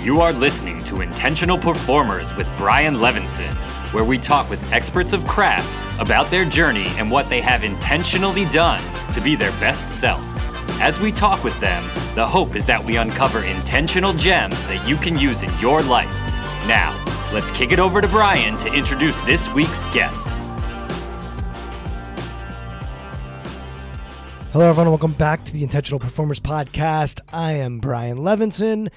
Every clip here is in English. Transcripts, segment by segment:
You are listening to Intentional Performers with Brian Levinson, where we talk with experts of craft about their journey and what they have intentionally done to be their best self. As we talk with them, the hope is that we uncover intentional gems that you can use in your life. Now, let's kick it over to Brian to introduce this week's guest. Hello, everyone. Welcome back to the Intentional Performers Podcast. I am Brian Levinson.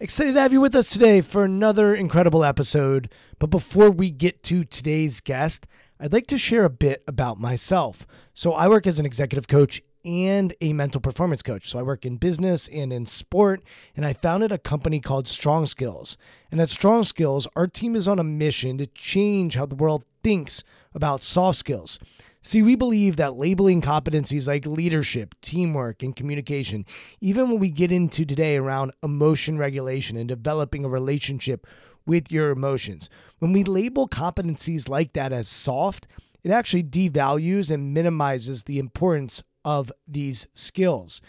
Excited to have you with us today for another incredible episode. But before we get to today's guest, I'd like to share a bit about myself. So I work as an executive coach and a mental performance coach. So I work in business and in sport, and I founded a company called Strong Skills. And at Strong Skills, our team is on a mission to change how the world thinks about soft skills. See, we believe that labeling competencies like leadership, teamwork, and communication, even when we get into today around emotion regulation and developing a relationship with your emotions, when we label competencies like that as soft, it actually devalues and minimizes the importance of these skills.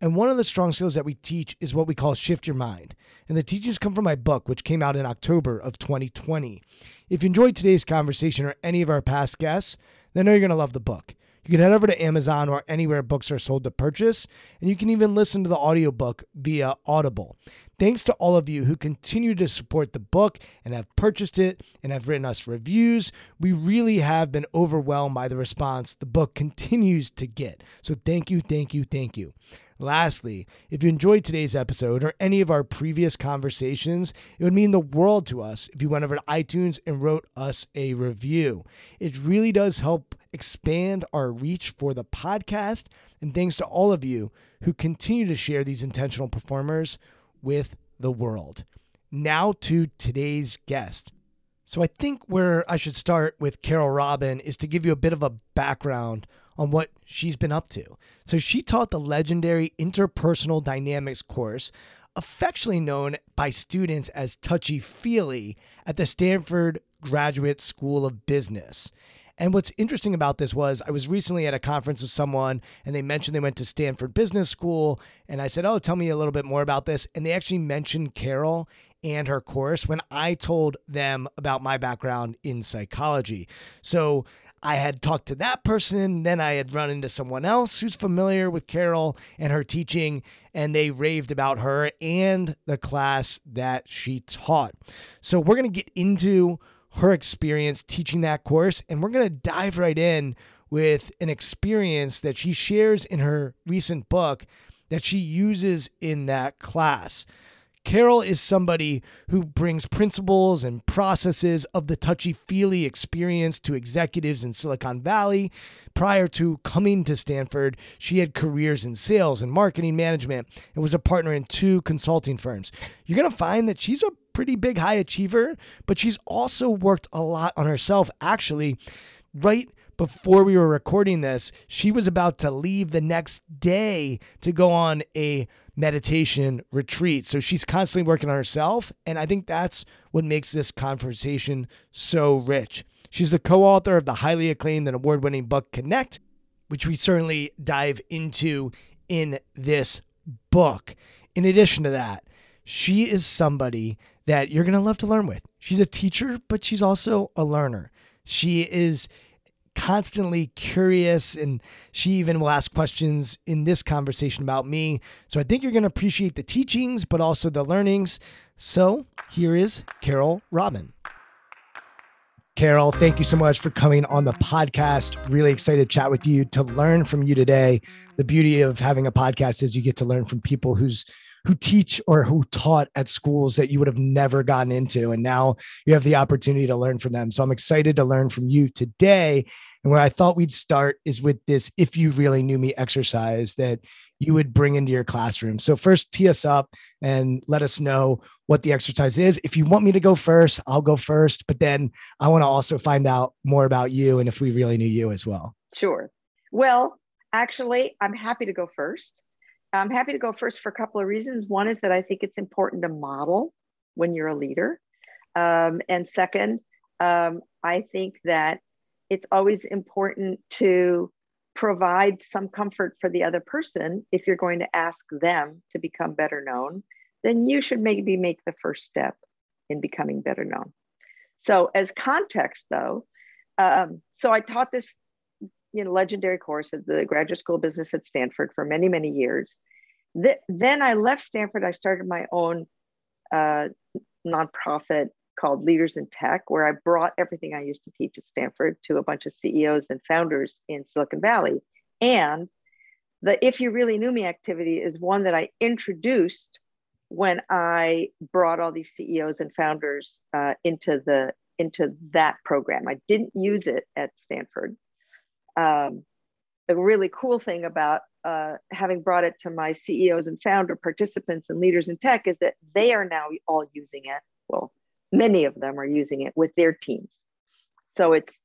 And one of the strong skills that we teach is what we call Shift Your Mind. And the teachings come from my book, which came out in October of 2020. If you enjoyed today's conversation or any of our past guests, I know you're going to love the book. You can head over to Amazon or anywhere books are sold to purchase, and you can even listen to the audiobook via Audible. Thanks to all of you who continue to support the book and have purchased it and have written us reviews. We really have been overwhelmed by the response the book continues to get. So thank you, thank you, thank you. Lastly, if you enjoyed today's episode or any of our previous conversations, it would mean the world to us if you went over to iTunes and wrote us a review. It really does help expand our reach for the podcast. And thanks to all of you who continue to share these intentional performers with the world. Now to today's guest. So I think where I should start with Carol Robin is to give you a bit of a background on what she's been up to. So she taught the legendary interpersonal dynamics course, affectionately known by students as touchy-feely, at the Stanford Graduate School of Business. And what's interesting about this was I was recently at a conference with someone and they mentioned they went to Stanford Business School. And I said, tell me a little bit more about this. And they actually mentioned Carol and her course when I told them about my background in psychology. So I had talked to that person, and then I had run into someone else who's familiar with Carol and her teaching, and they raved about her and the class that she taught. So we're going to get into her experience teaching that course, and we're going to dive right in with an experience that she shares in her recent book that she uses in that class. Carol is somebody who brings principles and processes of the touchy-feely experience to executives in Silicon Valley. Prior to coming to Stanford, she had careers in sales and marketing management and was a partner in 2 consulting firms. You're going to find that she's a pretty big high achiever, but she's also worked a lot on herself. Actually, right before we were recording this, she was about to leave the next day to go on a meditation retreat. So she's constantly working on herself. And I think that's what makes this conversation so rich. She's the co-author of the highly acclaimed and award-winning book, Connect, which we certainly dive into in this book. In addition to that, she is somebody that you're going to love to learn with. She's a teacher, but she's also a learner. She is constantly curious, and she even will ask questions in this conversation about me. So I think you're going to appreciate the teachings, but also the learnings. So here is Carol Robin. Carol, thank you so much for coming on the podcast. Really excited to chat with you, to learn from you today. The beauty of having a podcast is you get to learn from people who teach or who taught at schools that you would have never gotten into. And now you have the opportunity to learn from them. So I'm excited to learn from you today. And where I thought we'd start is with this "If You Really Knew Me" exercise that you would bring into your classroom. So first, tee us up and let us know what the exercise is. If you want me to go first, I'll go first, but then I want to also find out more about you and if we really knew you as well. Sure. Well, actually, I'm happy to go first. I'm happy to go first for a couple of reasons. One is that I think it's important to model when you're a leader. And second, I think that it's always important to provide some comfort for the other person. If you're going to ask them to become better known, then you should maybe make the first step in becoming better known. So as context though, so I taught this legendary course at the Graduate School of Business at Stanford for many, many years. Then I left Stanford. I started my own nonprofit called Leaders in Tech, where I brought everything I used to teach at Stanford to a bunch of CEOs and founders in Silicon Valley. And the "If You Really Knew Me" activity is one that I introduced when I brought all these CEOs and founders into that program. I didn't use it at Stanford. The really cool thing about having brought it to my CEOs and founder participants and Leaders in Tech is that they are now all using it. Well, many of them are using it with their teams. So it's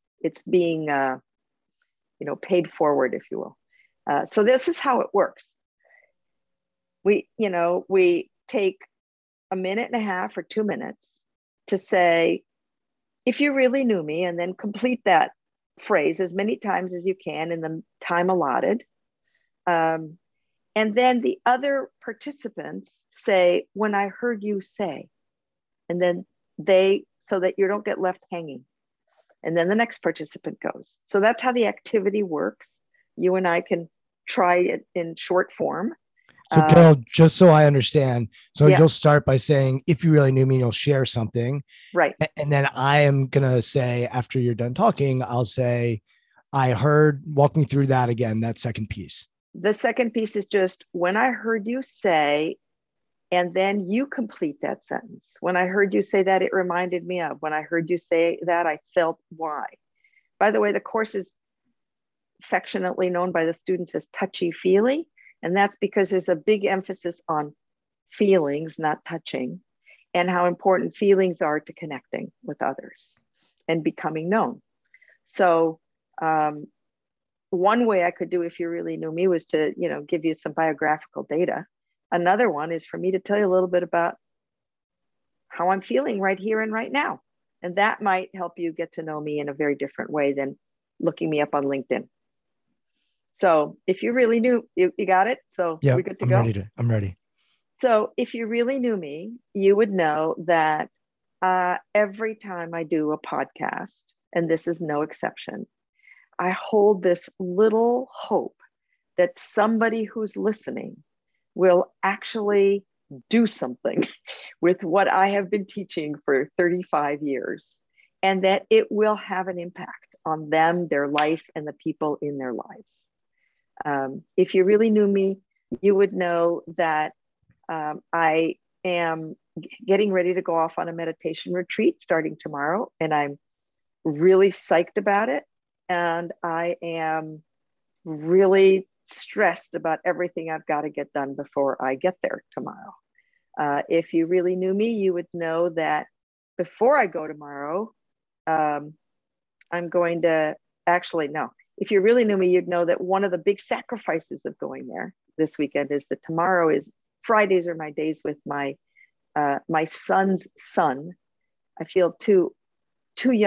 being, paid forward, if you will. So this is how it works. We take a minute and a half or 2 minutes to say, "If you really knew me," and then complete that phrase as many times as you can in the time allotted. And then the other participants say, "When I heard you say," and then they, so that you don't get left hanging. And then the next participant goes. So that's how the activity works. You and I can try it in short form. So Carol, just so I understand, You'll start by saying, "If you really knew me," you'll share something. Right. And then I am going to say, after you're done talking, I'll say, "I heard," walk me through that again, that second piece. The second piece is just, "When I heard you say," and then you complete that sentence. "When I heard you say that, it reminded me of. When I heard you say that, I felt why." By the way, the course is affectionately known by the students as touchy-feely. And that's because there's a big emphasis on feelings, not touching, and how important feelings are to connecting with others and becoming known. So one way I could do "If You Really Knew Me" was to, give you some biographical data. Another one is for me to tell you a little bit about how I'm feeling right here and right now. And that might help you get to know me in a very different way than looking me up on LinkedIn. So "If you really knew," you got it? So yeah, we're good to go? I'm ready. So "If you really knew me, you would know that every time I do a podcast, and this is no exception, I hold this little hope that somebody who's listening will actually do something with what I have been teaching for 35 years, and that it will have an impact on them, their life, and the people in their lives. If you really knew me, you would know that I am getting ready to go off on a meditation retreat starting tomorrow, and I'm really psyched about it. And I am really stressed about everything I've got to get done before I get there tomorrow. If you really knew me, you would know that before I go tomorrow, If you really knew me, you'd know that one of the big sacrifices of going there this weekend is that tomorrow is Fridays are my days with my my son's son. I feel too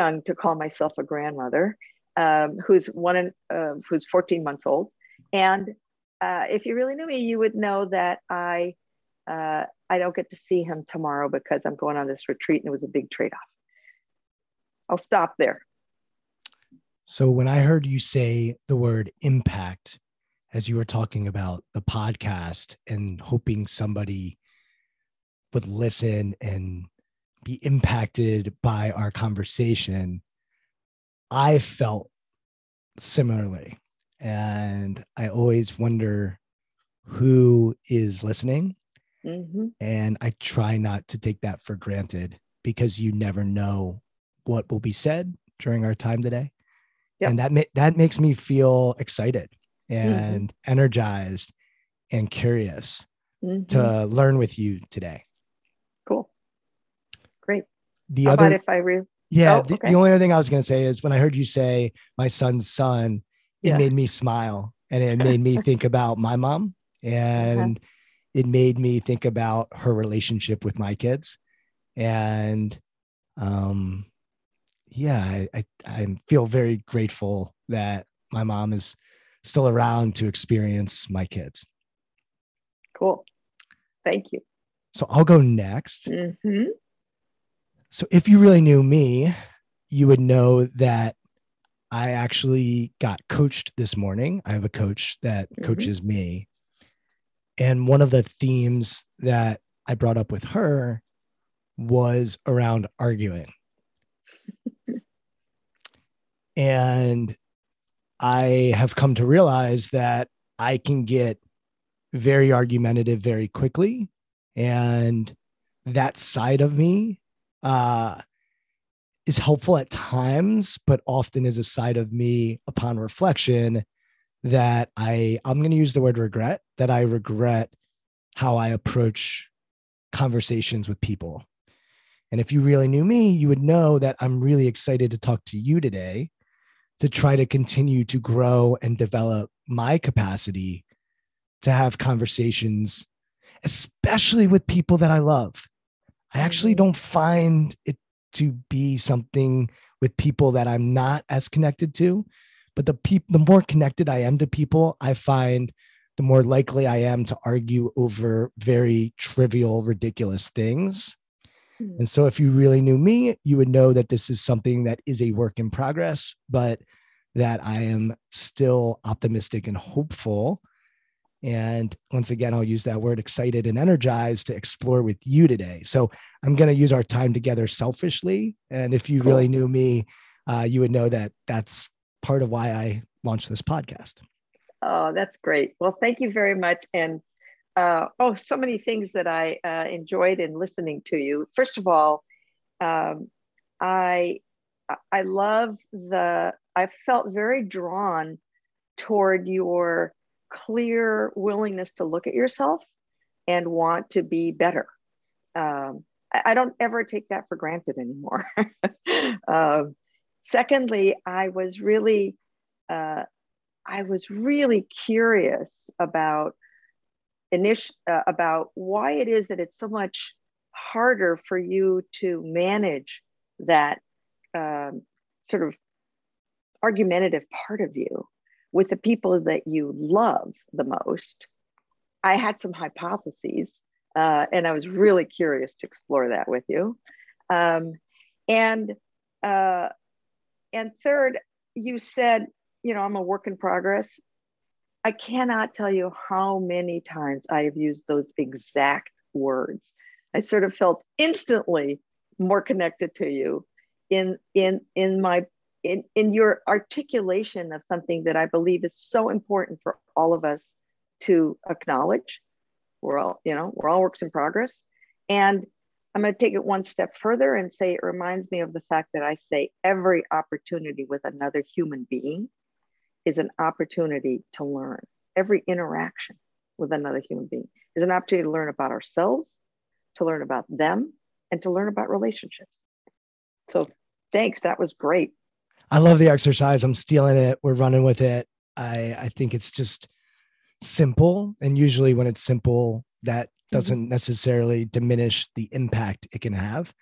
young to call myself a grandmother, who's 14 months old. And if you really knew me, you would know that I don't get to see him tomorrow because I'm going on this retreat, and it was a big trade-off." I'll stop there. So when I heard you say the word impact, as you were talking about the podcast and hoping somebody would listen and be impacted by our conversation, I felt similarly. And I always wonder who is listening. Mm-hmm. And I try not to take that for granted, because you never know what will be said during our time today. Yep. And that makes me feel excited and mm-hmm. energized and curious mm-hmm. to learn with you today. Cool. Great. The only other thing I was going to say is when I heard you say my son's son, it made me smile, and it made me think about my mom, and it made me think about her relationship with my kids. And, I feel very grateful that my mom is still around to experience my kids. Cool. Thank you. So I'll go next. Mm-hmm. So if you really knew me, you would know that I actually got coached this morning. I have a coach that mm-hmm. coaches me. And one of the themes that I brought up with her was around arguing. And I have come to realize that I can get very argumentative very quickly. And that side of me is helpful at times, but often is a side of me upon reflection that I'm going to use the word regret, that I regret how I approach conversations with people. And if you really knew me, you would know that I'm really excited to talk to you today, to try to continue to grow and develop my capacity to have conversations, especially with people that I love. I actually don't find it to be something with people that I'm not as connected to, but the more connected I am to people, I find the more likely I am to argue over very trivial, ridiculous things. And so if you really knew me, you would know that this is something that is a work in progress, but that I am still optimistic and hopeful. And once again, I'll use that word excited and energized to explore with you today. So I'm going to use our time together selfishly. And if you really knew me, you would know that that's part of why I launched this podcast. Oh, that's great. Well, thank you very much. And so many things that I enjoyed in listening to you. First of all, I felt very drawn toward your clear willingness to look at yourself and want to be better. I don't ever take that for granted anymore. Secondly, I was really curious about why it is that it's so much harder for you to manage that sort of argumentative part of you with the people that you love the most. I had some hypotheses, and I was really curious to explore that with you. And third, you said, I'm a work in progress. I cannot tell you how many times I have used those exact words. I sort of felt instantly more connected to you in your articulation of something that I believe is so important for all of us to acknowledge. We're all works in progress. And I'm going to take it one step further and say, it reminds me of the fact that I say every opportunity with another human being is an opportunity to learn. Every interaction with another human being is an opportunity to learn about ourselves, to learn about them, and to learn about relationships. So thanks, that was great. I love the exercise. I'm stealing it. We're running with it. I think it's just simple. And usually when it's simple, that doesn't mm-hmm. necessarily diminish the impact it can have.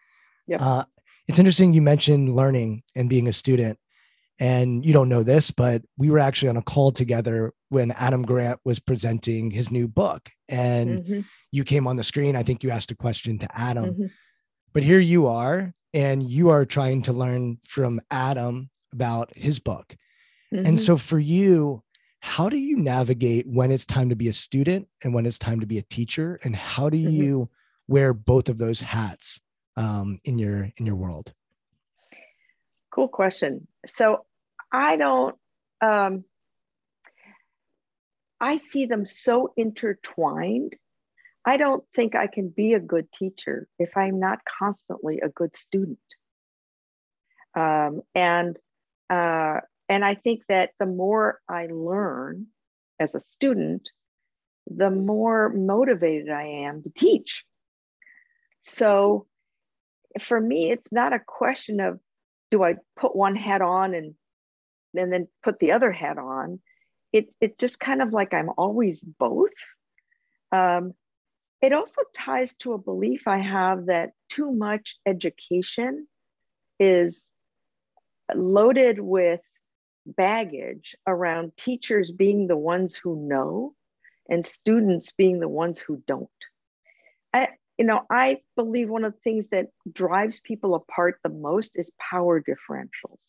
Yep. It's interesting. You mentioned learning and being a student. And you don't know this, but we were actually on a call together when Adam Grant was presenting his new book. And mm-hmm. you came on the screen. I think you asked a question to Adam. Mm-hmm. But here you are, and you are trying to learn from Adam, about his book. Mm-hmm. And so for you, how do you navigate when it's time to be a student and when it's time to be a teacher? And how do you wear both of those hats in your world? Cool question. So I don't, I see them so intertwined. I don't think I can be a good teacher if I'm not constantly a good student. And I think that the more I learn as a student, the more motivated I am to teach. So for me, it's not a question of, do I put one hat on and then put the other hat on? It's just kind of like I'm always both. It also ties to a belief I have that too much education is loaded with baggage around teachers being the ones who know and students being the ones who don't. I believe one of the things that drives people apart the most is power differentials.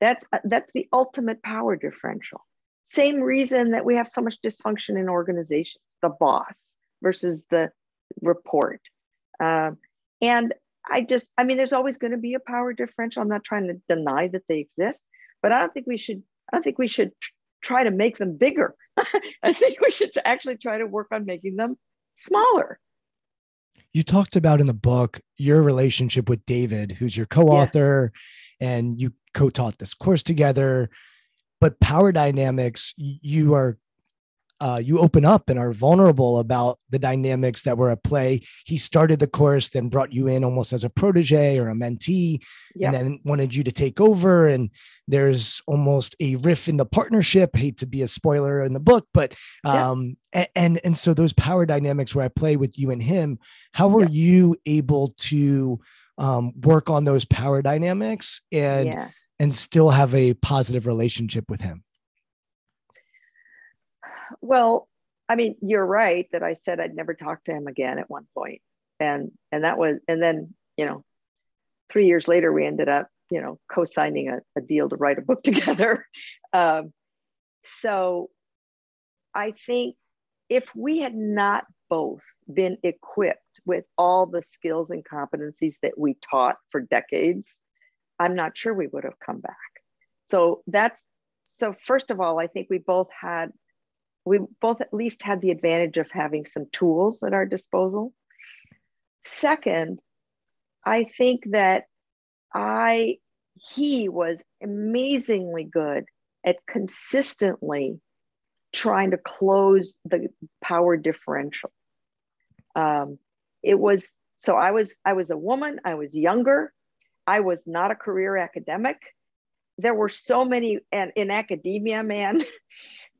That's the ultimate power differential. Same reason that we have so much dysfunction in organizations, the boss versus the report. And there's always going to be a power differential. I'm not trying to deny that they exist, but I don't think we should try to make them bigger. I think we should actually try to work on making them smaller. You talked about in the book, your relationship with David, who's your co-author, and you co-taught this course together, but power dynamics, you are you open up and are vulnerable about the dynamics that were at play. He started the course, then brought you in almost as a protege or a mentee, and then wanted you to take over. And there's almost a rift in the partnership. Hate to be a spoiler in the book, but and so those power dynamics where I play with you and him, how were you able to work on those power dynamics and still have a positive relationship with him? Well, I mean, you're right that I said I'd never talk to him again at one point. And that was, and then, 3 years later, we ended up, co-signing a deal to write a book together. So I think if we had not both been equipped with all the skills and competencies that we taught for decades, I'm not sure we would have come back. So first of all, I think we both at least had the advantage of having some tools at our disposal. Second, I think that he was amazingly good at consistently trying to close the power differential. I was a woman, I was younger, I was not a career academic. There were so many, and in academia, man,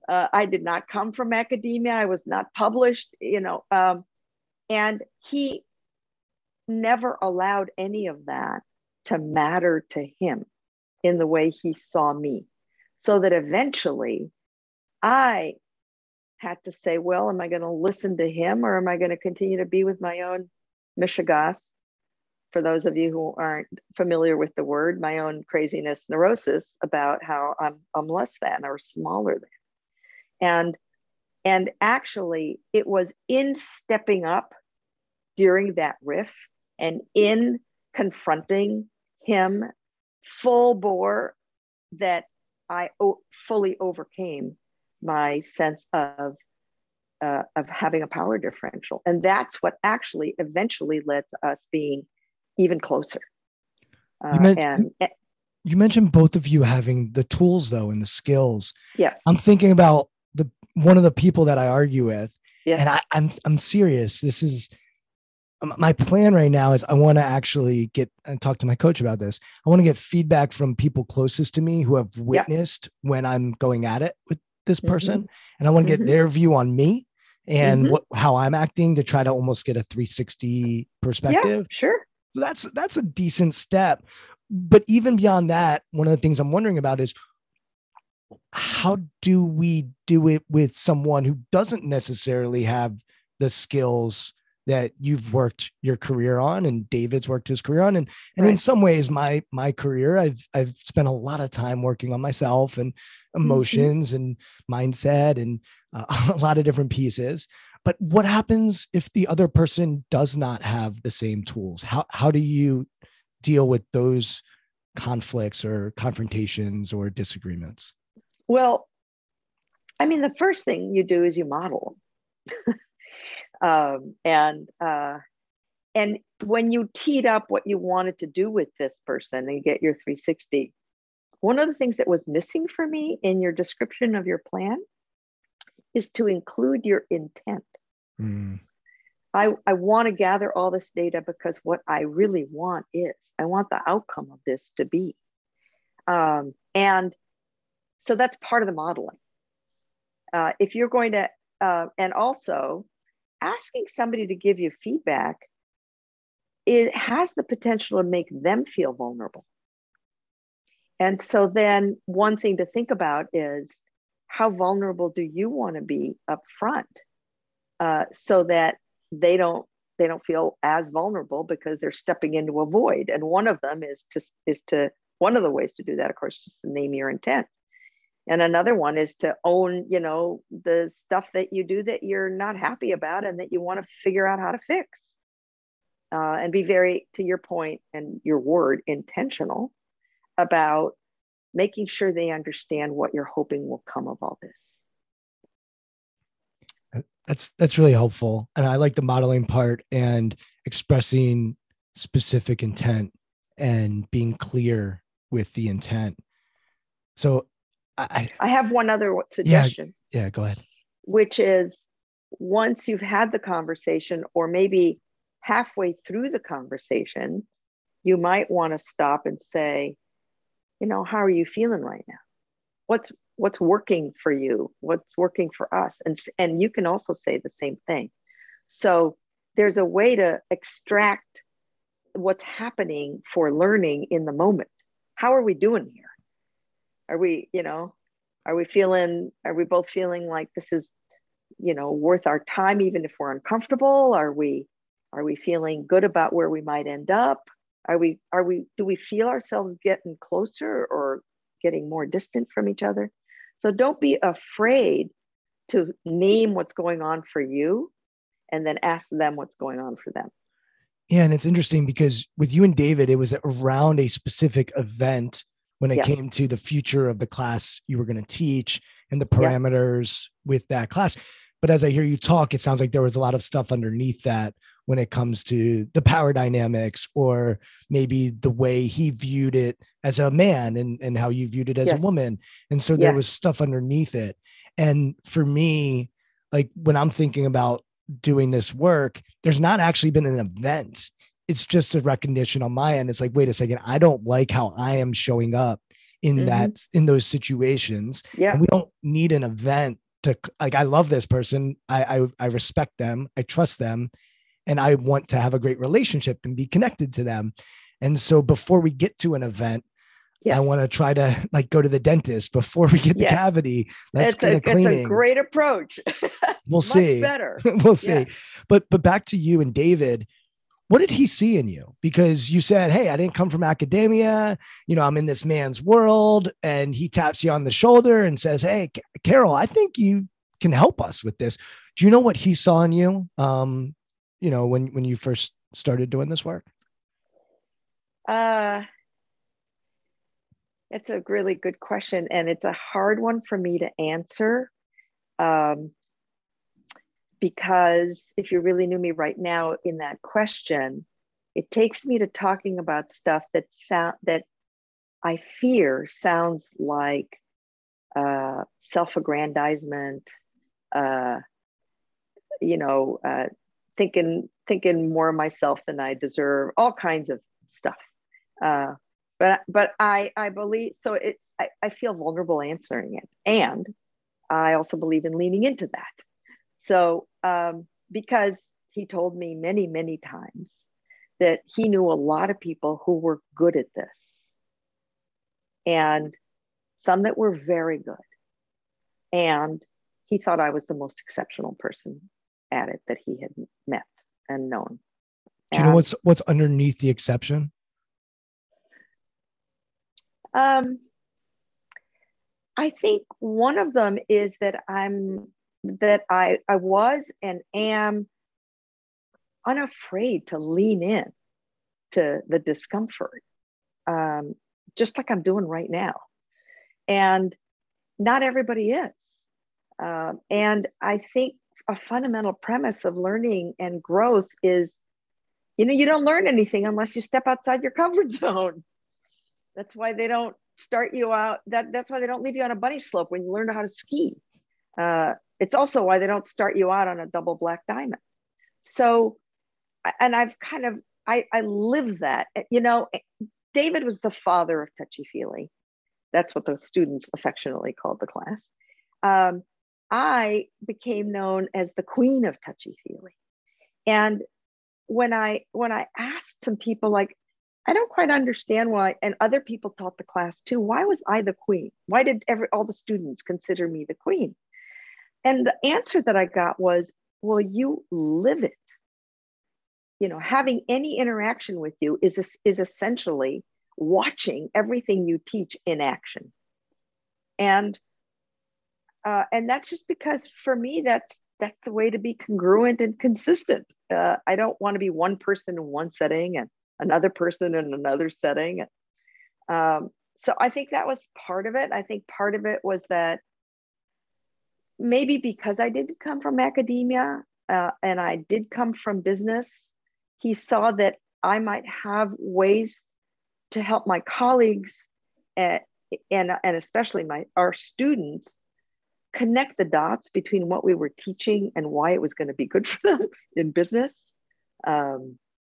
I did not come from academia. I was not published, and he never allowed any of that to matter to him in the way he saw me. So that eventually I had to say, well, am I going to listen to him or am I going to continue to be with my own mishigas? For those of you who aren't familiar with the word, my own craziness, neurosis about how I'm less than or smaller than. And actually, it was in stepping up during that riff and in confronting him full bore that I fully overcame my sense of having a power differential. And that's what actually eventually led to us being even closer. You mentioned both of you having the tools, though, and the skills. Yes. I'm thinking about one of the people that I argue with, and I'm serious. This is my plan right now is I want to actually get and talk to my coach about this. I want to get feedback from people closest to me who have witnessed when I'm going at it with this person. And I want to get their view on me and how I'm acting to try to almost get a 360 perspective. Yeah, sure. So that's a decent step. But even beyond that, one of the things I'm wondering about is, how do we do it with someone who doesn't necessarily have the skills that you've worked your career on, and David's worked his career on. And in some ways, my career, I've spent a lot of time working on myself and emotions and mindset and a lot of different pieces. But what happens if the other person does not have the same tools? How do you deal with those conflicts or confrontations or disagreements? Well, I mean, the first thing you do is you model. And when you teed up what you wanted to do with this person and get your 360, one of the things that was missing for me in your description of your plan is to include your intent. Mm. I want to gather all this data because what I really want is, I want the outcome of this to be. And so that's part of the modeling. If you're going to, and also asking somebody to give you feedback, it has the potential to make them feel vulnerable. And so then one thing to think about is, how vulnerable do you want to be up front so that they don't feel as vulnerable because they're stepping into a void? And one of them is to one of the ways to do that, of course, is to name your intent. And another one is to own, you know, the stuff that you do that you're not happy about and that you want to figure out how to fix, and be very, to your point and your word, intentional about making sure they understand what you're hoping will come of all this. That's really helpful. And I like the modeling part and expressing specific intent and being clear with the intent. So I have one other suggestion. Yeah, go ahead. Which is, once you've had the conversation, or maybe halfway through the conversation, you might want to stop and say, you know, how are you feeling right now? What's working for you? What's working for us? And you can also say the same thing. So there's a way to extract what's happening for learning in the moment. How are we doing here? Are we both feeling like this is, you know, worth our time, even if we're uncomfortable? Are we feeling good about where we might end up? Do we feel ourselves getting closer or getting more distant from each other? So don't be afraid to name what's going on for you and then ask them what's going on for them. Yeah. And it's interesting because with you and David, it was around a specific event when it came to the future of the class you were going to teach and the parameters with that class. But as I hear you talk, it sounds like there was a lot of stuff underneath that when it comes to the power dynamics, or maybe the way he viewed it as a man and how you viewed it as a woman. And so there was stuff underneath it. And for me, like when I'm thinking about doing this work, there's not actually been an event. It's just a recognition on my end. It's like, wait a second, I don't like how I am showing up in that, in those situations. Yeah. And we don't need an event to, like, I love this person. I respect them. I trust them. And I want to have a great relationship and be connected to them. And so before we get to an event, I want to try to like go to the dentist before we get the cavity. Let's get a cleaning. It's a great approach. We'll see. Much better. We'll see. Yeah. But back to you and David, what did he see in you? Because you said, hey, I didn't come from academia. You know, I'm in this man's world. And he taps you on the shoulder and says, hey, Carol, I think you can help us with this. Do you know what he saw in you? You know, when you first started doing this work? It's a really good question. And it's a hard one for me to answer. Because if you really knew me right now in that question, it takes me to talking about stuff that I fear sounds like self-aggrandizement, thinking more of myself than I deserve, all kinds of stuff. But I believe, so I feel vulnerable answering it. And I also believe in leaning into that. So because he told me many, many times that he knew a lot of people who were good at this and some that were very good. And he thought I was the most exceptional person at it that he had met. and known. Do you know what's underneath the exception? I think one of them is that I was and am unafraid to lean in to the discomfort, just like I'm doing right now. And not everybody is. And I think a fundamental premise of learning and growth is, you don't learn anything unless you step outside your comfort zone. That's why they don't start you out. That's why they don't leave you on a bunny slope when you learn how to ski. It's also why they don't start you out on a double black diamond. So, and I've kind of, I live that, David was the father of touchy-feely. That's what the students affectionately called the class. I became known as the queen of touchy-feely. And when I asked some people, like, I don't quite understand why, and other people taught the class too, why was I the queen? Why did all the students consider me the queen? And the answer that I got was, well, you live it. Having any interaction with you is essentially watching everything you teach in action. And that's just because for me, that's the way to be congruent and consistent. I don't want to be one person in one setting and another person in another setting. So I think that was part of it. I think part of it was that maybe because I didn't come from academia and I did come from business, he saw that I might have ways to help my colleagues and especially our students connect the dots between what we were teaching and why it was going to be good for them in business. I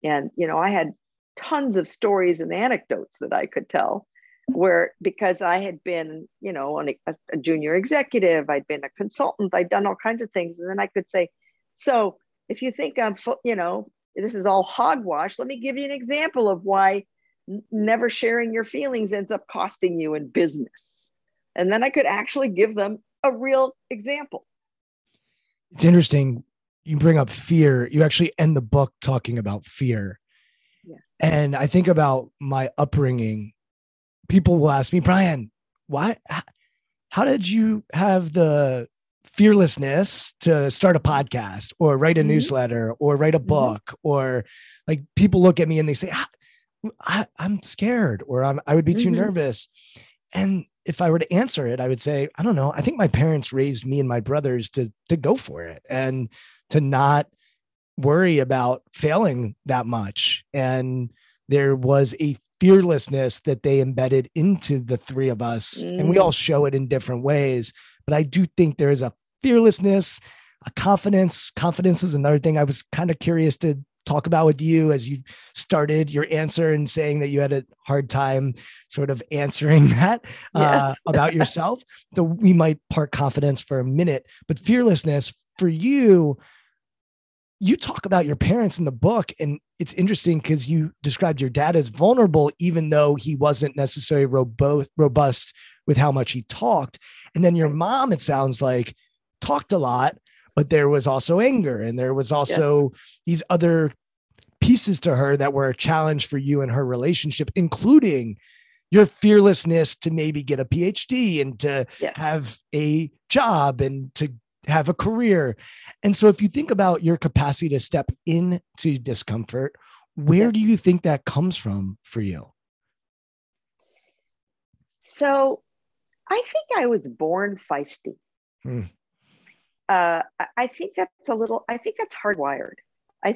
had tons of stories and anecdotes that I could tell because I had been, a junior executive, I'd been a consultant, I'd done all kinds of things. And then I could say, so if you think I'm, this is all hogwash, let me give you an example of why never sharing your feelings ends up costing you in business. And then I could actually give them a real example. It's interesting. You bring up fear. You actually end the book talking about fear. Yeah. And I think about my upbringing. People will ask me, Brian, why? How did you have the fearlessness to start a podcast or write a newsletter or write a book? Or like people look at me and they say, I'm scared or I would be too nervous. And if I were to answer it, I would say, I don't know. I think my parents raised me and my brothers to go for it and to not worry about failing that much. And there was a fearlessness that they embedded into the three of us. And we all show it in different ways. But I do think there is a fearlessness, a confidence. Confidence is another thing I was kind of curious to talk about with you as you started your answer and saying that you had a hard time sort of answering that about yourself. So we might park confidence for a minute, but fearlessness for you, you talk about your parents in the book. And it's interesting because you described your dad as vulnerable, even though he wasn't necessarily robust with how much he talked. And then your mom, it sounds like, talked a lot, but there was also anger and there was also these other pieces to her that were a challenge for you in her relationship, including your fearlessness to maybe get a PhD and to have a job and to have a career. And so if you think about your capacity to step into discomfort, where do you think that comes from for you? So I think I was born feisty. I think that's I think that's hardwired.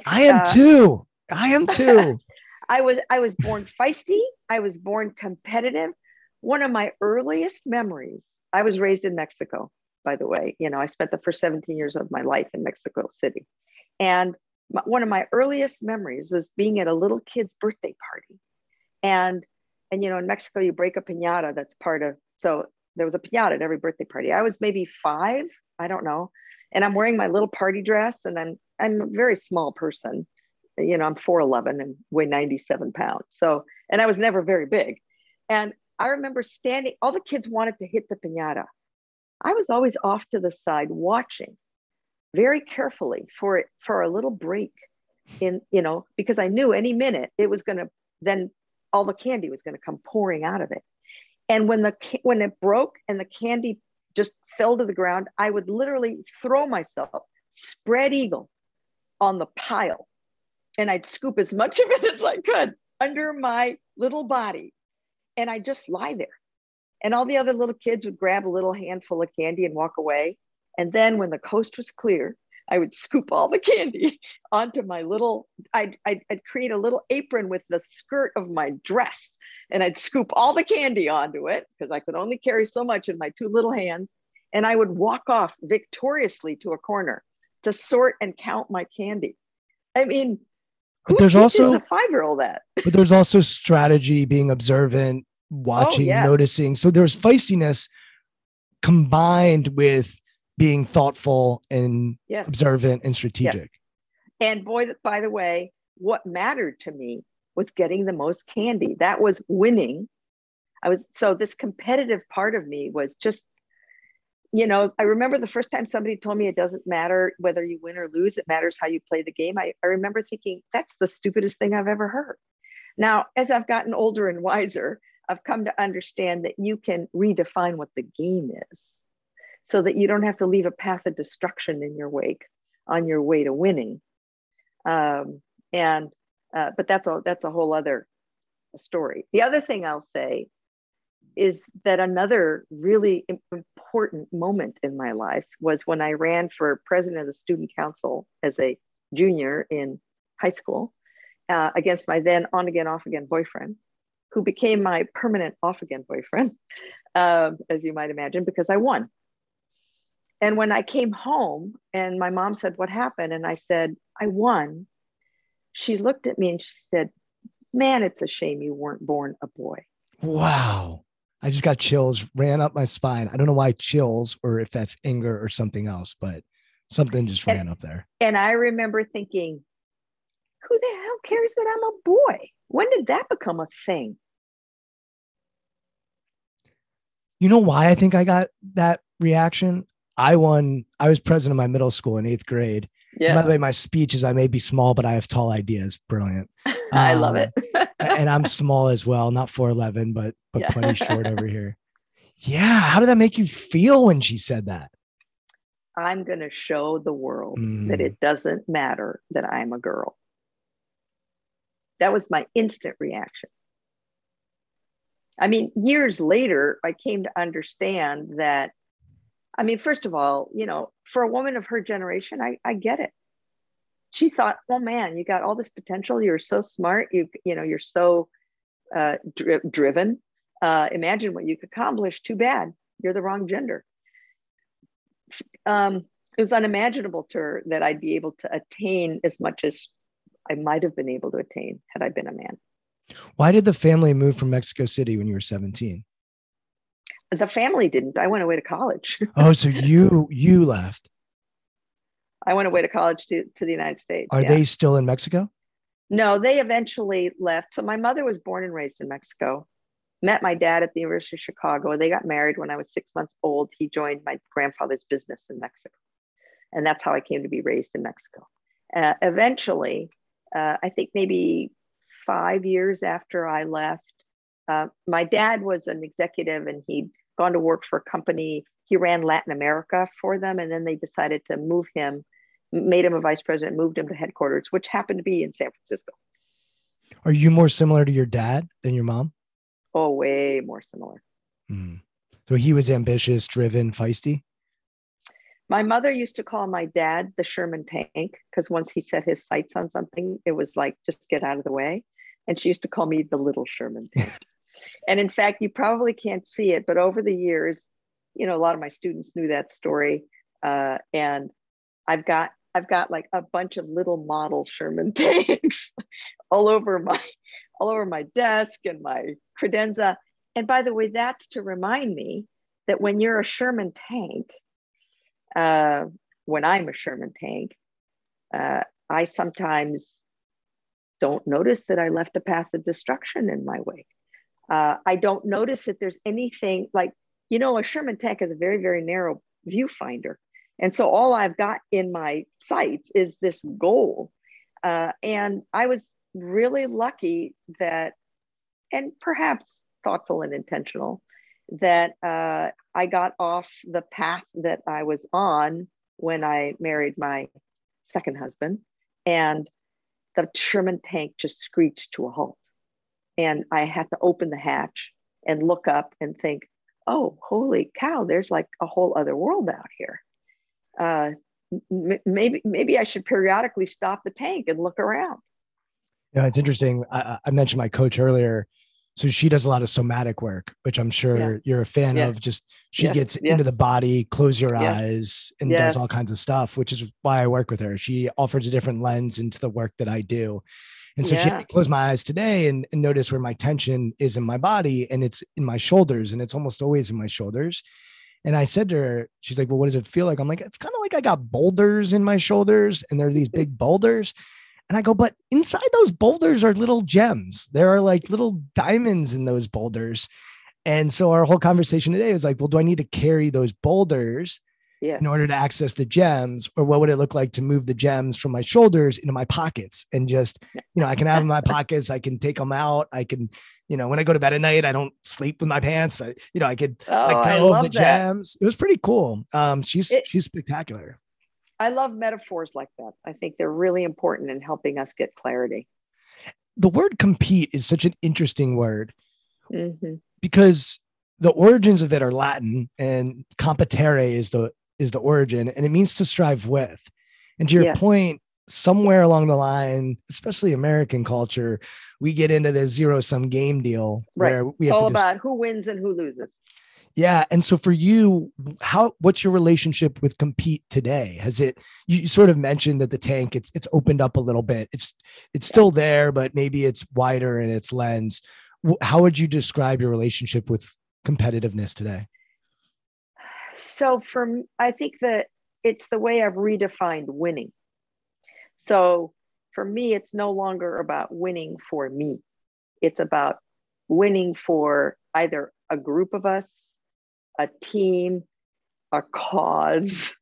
I am too. I was born feisty. I was born competitive. One of my earliest memories, I was raised in Mexico, by the way, I spent the first 17 years of my life in Mexico City. And one of my earliest memories was being at a little kid's birthday party. And in Mexico, you break a piñata. That's part of, so there was a piñata at every birthday party. I was maybe 5. I don't know. And I'm wearing my little party dress and I'm a very small person. I'm 4'11" and weigh 97 pounds. So, and I was never very big. And I remember standing, all the kids wanted to hit the piñata. I was always off to the side watching very carefully for a little break in, you know, because I knew any minute it was going to, then all the candy was going to come pouring out of it. And when it broke and the candy just fell to the ground, I would literally throw myself spread eagle on the pile. And I'd scoop as much of it as I could under my little body. And I'd just lie there. And all the other little kids would grab a little handful of candy and walk away. And then when the coast was clear, I would scoop all the candy onto my little, I'd create a little apron with the skirt of my dress, and I'd scoop all the candy onto it because I could only carry so much in my two little hands. And I would walk off victoriously to a corner to sort and count my candy. I mean, who teaches a five-year-old that? But there's also strategy, being observant, watching, noticing. So there's feistiness combined with being thoughtful and observant and strategic. Yes. And boy, by the way, what mattered to me was getting the most candy. That was winning. So this competitive part of me was just, you know, I remember the first time somebody told me it doesn't matter whether you win or lose, it matters how you play the game. I remember thinking, that's the stupidest thing I've ever heard. Now, as I've gotten older and wiser, I've come to understand that you can redefine what the game is, so that you don't have to leave a path of destruction in your wake on your way to winning. But that's a whole other story. The other thing I'll say is that another really important moment in my life was when I ran for president of the student council as a junior in high school against my then on again, off again boyfriend, who became my permanent off again boyfriend, as you might imagine, because I won. And when I came home and my mom said, what happened? And I said, I won. She looked at me and she said, man, it's a shame you weren't born a boy. Wow. I just got chills, ran up my spine. I don't know why chills, or if that's anger or something else, but something just ran up there. And I remember thinking, who the hell cares that I'm a boy? When did that become a thing? You know why I think I got that reaction? I won. I was president of my middle school in 8th grade. Yeah. By the way, my speech is, I may be small, but I have tall ideas. Brilliant. I love it. And I'm small as well. Not 4'11", but plenty short over here. Yeah. How did that make you feel when she said that? I'm going to show the world that it doesn't matter that I'm a girl. That was my instant reaction. I mean, years later, I came to understand that, I mean, first of all, you know, for a woman of her generation, I get it. She thought, oh man, you got all this potential. You're so smart. You know, you're so driven. Imagine what you could accomplish. Too bad. You're the wrong gender. It was unimaginable to her that I'd be able to attain as much as I might've been able to attain had I been a man. Why did the family move from Mexico City when you were 17? The family didn't. I went away to college. Oh, so you left. I went away to college to the United States. Are they still in Mexico? No, they eventually left. So my mother was born and raised in Mexico, met my dad at the University of Chicago. They got married when I was 6 months old. He joined my grandfather's business in Mexico. And that's how I came to be raised in Mexico. Eventually, I think maybe 5 years after I left, my dad was an executive and he'd gone to work for a company. He ran Latin America for them. And then they decided to move him, made him a vice president, moved him to headquarters, which happened to be in San Francisco. Are you more similar to your dad than your mom? Oh, way more similar. Mm. So he was ambitious, driven, feisty? My mother used to call my dad the Sherman tank, because once he set his sights on something, it was like, just get out of the way. And she used to call me the little Sherman tank. And in fact, you probably can't see it, but over the years, you know, a lot of my students knew that story. And I've got like a bunch of little model Sherman tanks all over my desk and my credenza. And by the way, that's to remind me that when you're a Sherman tank, when I'm a Sherman tank, I sometimes don't notice that I left a path of destruction in my wake. I don't notice that there's anything like, you know, a Sherman tank is a very, very narrow viewfinder. And so all I've got in my sights is this goal. And I was really lucky that, and perhaps thoughtful and intentional, that I got off the path that I was on when I married my second husband, and the Sherman tank just screeched to a halt. And I had to open the hatch and look up and think, oh, holy cow, there's like a whole other world out here. Maybe I should periodically stop the tank and look around. Yeah, it's interesting. I mentioned my coach earlier. So she does a lot of somatic work, which I'm sure you're a fan of. Just she gets into the body, close your eyes, and does all kinds of stuff, which is why I work with her. She offers a different lens into the work that I do. And so she had me close my eyes today and notice where my tension is in my body, and it's in my shoulders, and it's almost always in my shoulders. And I said to her, she's like, well, what does it feel like? I'm like, it's kind of like I got boulders in my shoulders, and there are these big boulders. And I go, but inside those boulders are little gems. There are like little diamonds in those boulders. And so our whole conversation today was like, well, do I need to carry those boulders in order to access the gems? Or what would it look like to move the gems from my shoulders into my pockets? And just, you know, I can have them in my pockets. I can take them out. I can, you know, when I go to bed at night, I don't sleep with my pants. I, you know, I could let go of the gems. It was pretty cool. She's spectacular. I love metaphors like that. I think they're really important in helping us get clarity. The word compete is such an interesting word because the origins of it are Latin, and competere is the origin, and it means to strive with. And to your point, somewhere along the line, especially American culture, we get into this zero-sum game deal where we have about who wins and who loses. Yeah. And so for you, what's your relationship with compete today? Has it, you sort of mentioned that the tank, it's opened up a little bit. It's still there, but maybe it's wider in its lens. How would you describe your relationship with competitiveness today? So I think that it's the way I've redefined winning. So for me, it's no longer about winning for me. It's about winning for either a group of us, a team, a cause,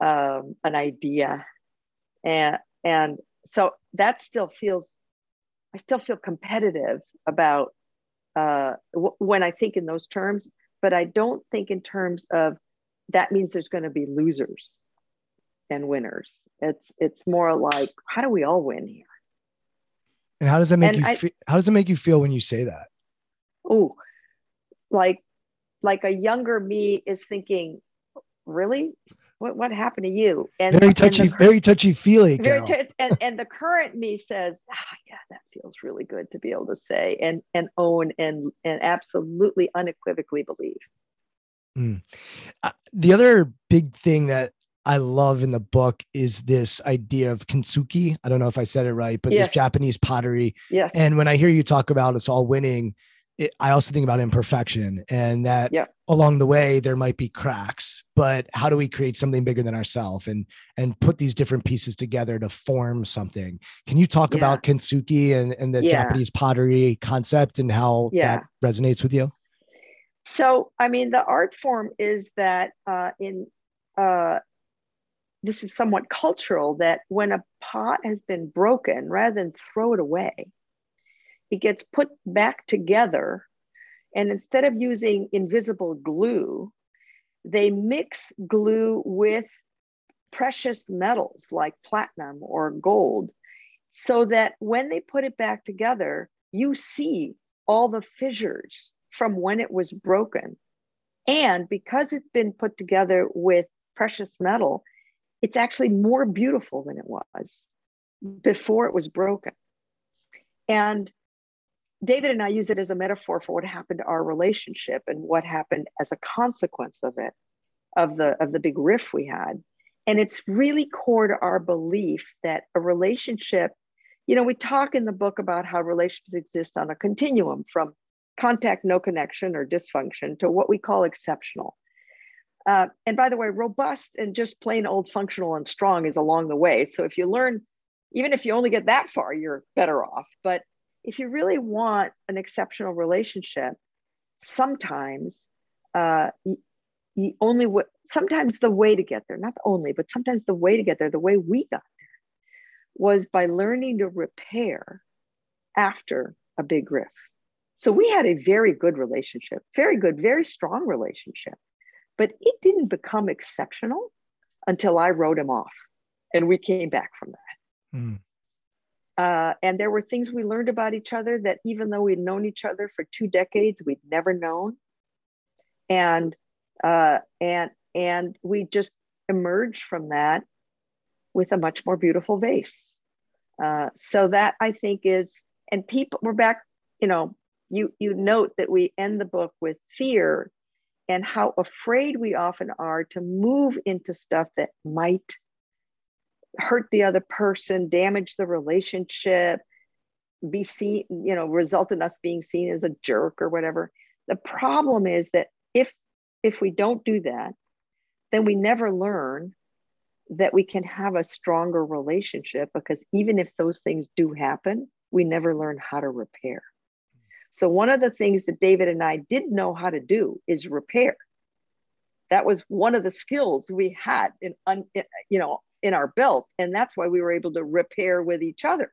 an idea. And so that still feels, I still feel competitive about when I think in those terms, but I don't think in terms of that means there's going to be losers and winners. It's more like, how do we all win here? And how does that make how does it make you feel when you say that? Oh, like a younger me is thinking, really? What happened to you? And very touchy feely. And the current me says, yeah, that feels really good to be able to say and own and absolutely unequivocally believe. The other big thing that I love in the book is this idea of kintsugi. I don't know if I said it right, but this Japanese pottery. Yes. And when I hear you talk about us all winning, I also think about imperfection and that along the way, there might be cracks, but how do we create something bigger than ourselves and put these different pieces together to form something? Can you talk about kintsugi and the Japanese pottery concept and how that resonates with you? So, I mean, the art form is that this is somewhat cultural, that when a pot has been broken, rather than throw it away, it gets put back together, and instead of using invisible glue, they mix glue with precious metals like platinum or gold, so that when they put it back together, you see all the fissures from when it was broken. And because it's been put together with precious metal, it's actually more beautiful than it was before it was broken. And David and I use it as a metaphor for what happened to our relationship and what happened as a consequence of it, of the big riff we had. And it's really core to our belief that a relationship, you know, we talk in the book about how relationships exist on a continuum from contact, no connection or dysfunction to what we call exceptional. And by the way, robust and just plain old functional and strong is along the way. So if you learn, even if you only get that far, you're better off. But if you really want an exceptional relationship, sometimes the way to get there, not the only, but sometimes the way to get there, the way we got there, was by learning to repair after a big riff. So we had a very good relationship, very good, very strong relationship, but it didn't become exceptional until I wrote him off and we came back from that. Mm. And there were things we learned about each other that even though we'd known each other for 2 decades, we'd never known. And we just emerged from that with a much more beautiful vase. So that I think is, and people, we're back, you know, you note that we end the book with fear and how afraid we often are to move into stuff that might hurt the other person, damage the relationship, be seen, you know, result in us being seen as a jerk or whatever. The problem is that if we don't do that, then we never learn that we can have a stronger relationship, because even if those things do happen, we never learn how to repair. So one of the things that David and I did know how to do is repair. That was one of the skills we had in our belt. And that's why we were able to repair with each other.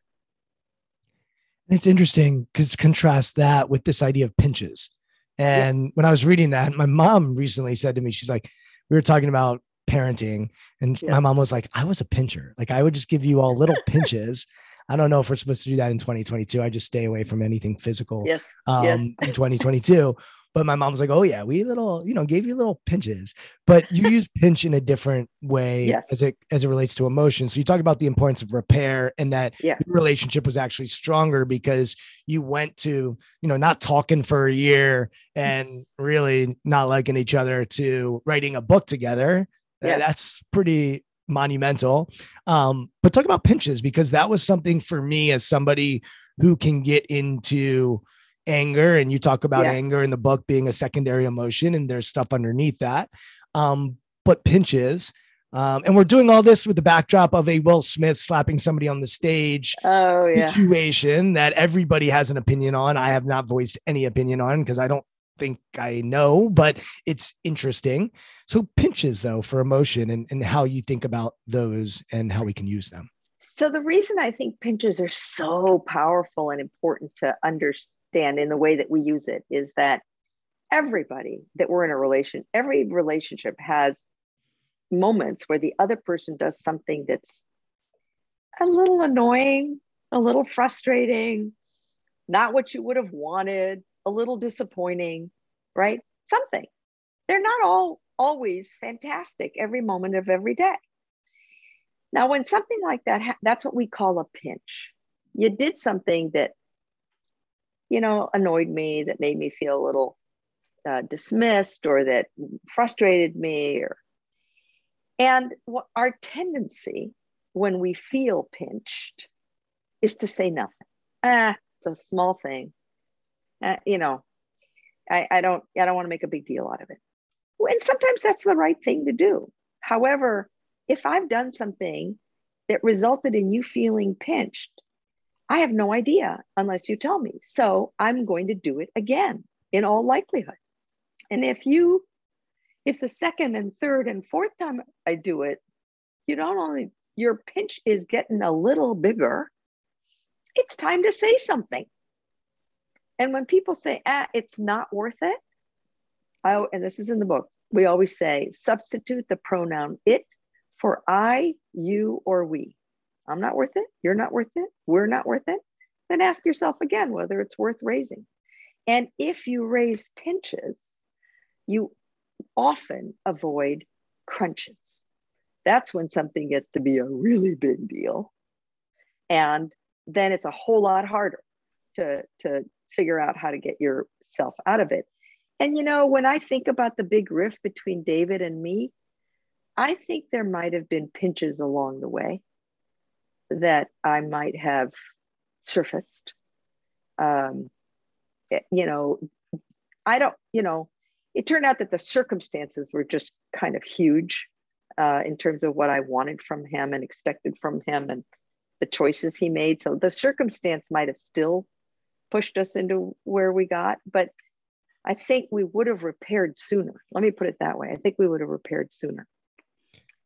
And it's interesting because contrast that with this idea of pinches. And yes. When I was reading that, my mom recently said to me, she's like, we were talking about parenting and yeah. My mom was like, I was a pincher. Like I would just give you all little pinches. I don't know if we're supposed to do that in 2022. I just stay away from anything physical in 2022. But my mom was like, oh yeah, we gave you little pinches, but you use pinch in a different way as it relates to emotion. So you talk about the importance of repair and that your relationship was actually stronger because you went to, not talking for a year and really not liking each other to writing a book together. Yeah. That's pretty monumental. But talk about pinches, because that was something for me as somebody who can get into anger, and you talk about anger in the book being a secondary emotion, and there's stuff underneath that. But pinches, and we're doing all this with the backdrop of a Will Smith slapping somebody on the stage situation that everybody has an opinion on. I have not voiced any opinion on because I don't think I know, but it's interesting. So pinches, though, for emotion and how you think about those and how we can use them. So the reason I think pinches are so powerful and important to understand in the way that we use it is that every relationship has moments where the other person does something that's a little annoying, a little frustrating, not what you would have wanted, a little disappointing, right? Something. They're not all always fantastic every moment of every day. Now, when something like that, that's what we call a pinch. You did something that annoyed me, that made me feel a little dismissed, or that frustrated me. Our tendency when we feel pinched is to say nothing. It's a small thing. I don't want to make a big deal out of it. And sometimes that's the right thing to do. However, if I've done something that resulted in you feeling pinched, I have no idea unless you tell me. So I'm going to do it again in all likelihood. And if the second and third and fourth time I do it, your pinch is getting a little bigger. It's time to say something. And when people say, it's not worth it. And this is in the book. We always say, substitute the pronoun it for I, you, or we. I'm not worth it. You're not worth it. We're not worth it. Then ask yourself again whether it's worth raising. And if you raise pinches, you often avoid crunches. That's when something gets to be a really big deal. And then it's a whole lot harder to figure out how to get yourself out of it. And, when I think about the big rift between David and me, I think there might have been pinches along the way that I might have surfaced. It turned out that the circumstances were just kind of huge in terms of what I wanted from him and expected from him and the choices he made. So the circumstance might have still pushed us into where we got, but I think we would have repaired sooner. Let me put it that way. I think we would have repaired sooner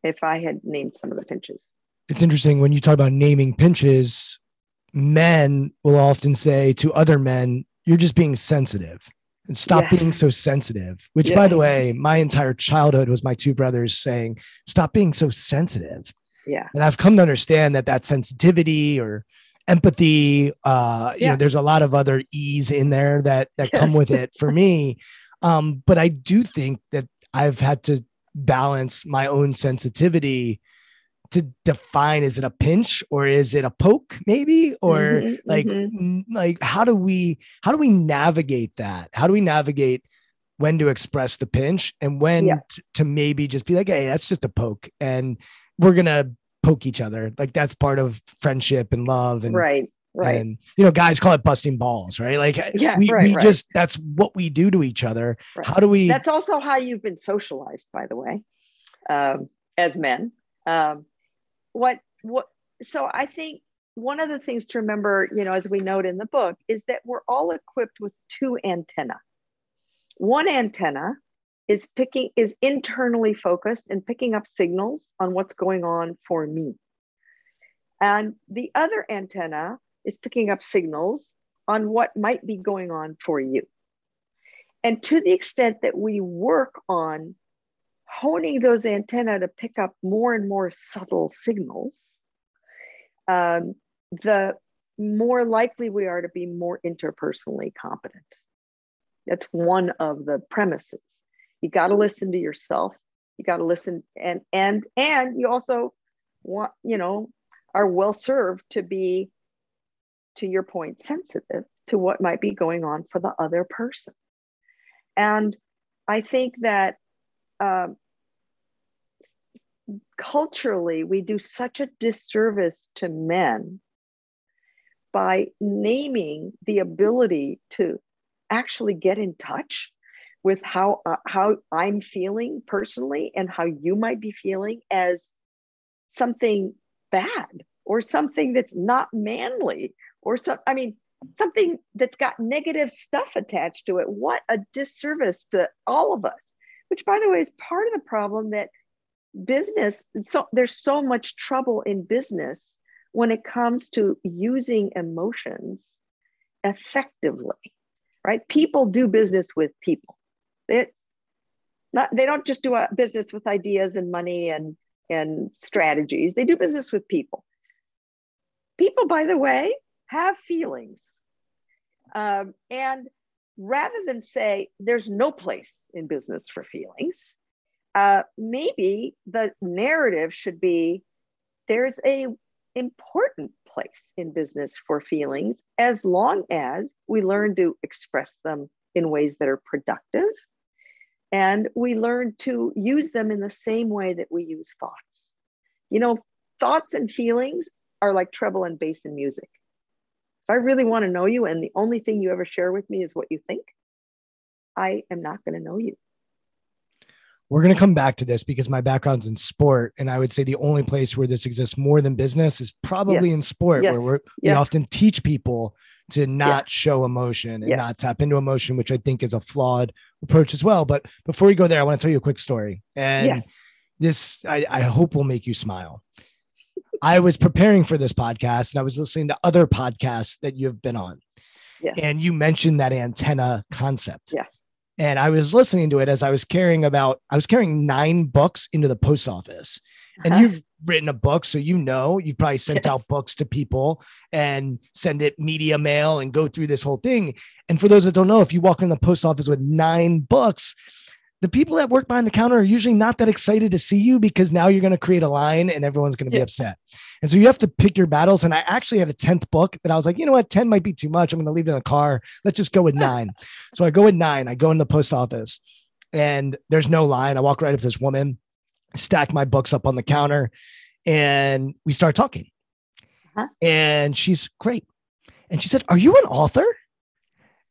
if I had named some of the pinches. it's interesting when you talk about naming pinches, men will often say to other men, you're just being sensitive. And stop being so sensitive, which by the way, my entire childhood was my two brothers saying, stop being so sensitive. Yeah. And I've come to understand that that sensitivity or empathy, you know, there's a lot of other E's in there that come with it for me. But I do think that I've had to balance my own sensitivity to define, is it a pinch or is it a poke maybe? Or like, how do we navigate that? How do we navigate when to express the pinch and when to maybe just be like, hey, that's just a poke and we're going to poke each other. Like that's part of friendship and love. And right. And, you know, guys call it busting balls, right? Like we just, that's what we do to each other. Right. How do we, that's also how you've been socialized, by the way, as men. So I think one of the things to remember, you know, as we note in the book, is that we're all equipped with two antennae. One antenna is internally focused and picking up signals on what's going on for me. And the other antenna is picking up signals on what might be going on for you. And to the extent that we work on honing those antennae to pick up more and more subtle signals, the more likely we are to be more interpersonally competent. That's one of the premises. You got to listen to yourself. You got to listen, and you also want, you know, are well served to be, to your point, sensitive to what might be going on for the other person. And I think that culturally, we do such a disservice to men by naming the ability to actually get in touch with how I'm feeling personally and how you might be feeling as something bad or something that's not manly or something that's got negative stuff attached to it. What a disservice to all of us. Which, by the way, is part of the problem that business, so there's so much trouble in business when it comes to using emotions effectively, right? People do business with people. They don't just do a business with ideas and money and strategies. They do business with people. People, by the way, have feelings. And rather than say there's no place in business for feelings, maybe the narrative should be there's a important place in business for feelings as long as we learn to express them in ways that are productive and we learn to use them in the same way that we use thoughts. You know, thoughts and feelings are like treble and bass in music. If I really want to know you and the only thing you ever share with me is what you think, I am not going to know you. We're going to come back to this because my background's in sport. And I would say the only place where this exists more than business is probably in sport, where we often teach people to not show emotion and not tap into emotion, which I think is a flawed approach as well. But before we go there, I want to tell you a quick story. And this, I hope, will make you smile. I was preparing for this podcast and I was listening to other podcasts that you've been on. Yeah. And you mentioned that antenna concept. Yeah. And I was listening to it as I was carrying 9 books into the post office. And you've written a book, so you know, you've probably sent out books to people and send it media mail and go through this whole thing. And for those that don't know, if you walk in the post office with 9 books, the people that work behind the counter are usually not that excited to see you because now you're going to create a line and everyone's going to be upset. And so you have to pick your battles. And I actually had a 10th book that I was like, you know what, 10 might be too much. I'm going to leave it in the car. Let's just go with 9. So I go with 9. I go in the post office and there's no line. I walk right up to this woman, stack my books up on the counter, and we start talking. And she's great. And she said, "Are you an author?"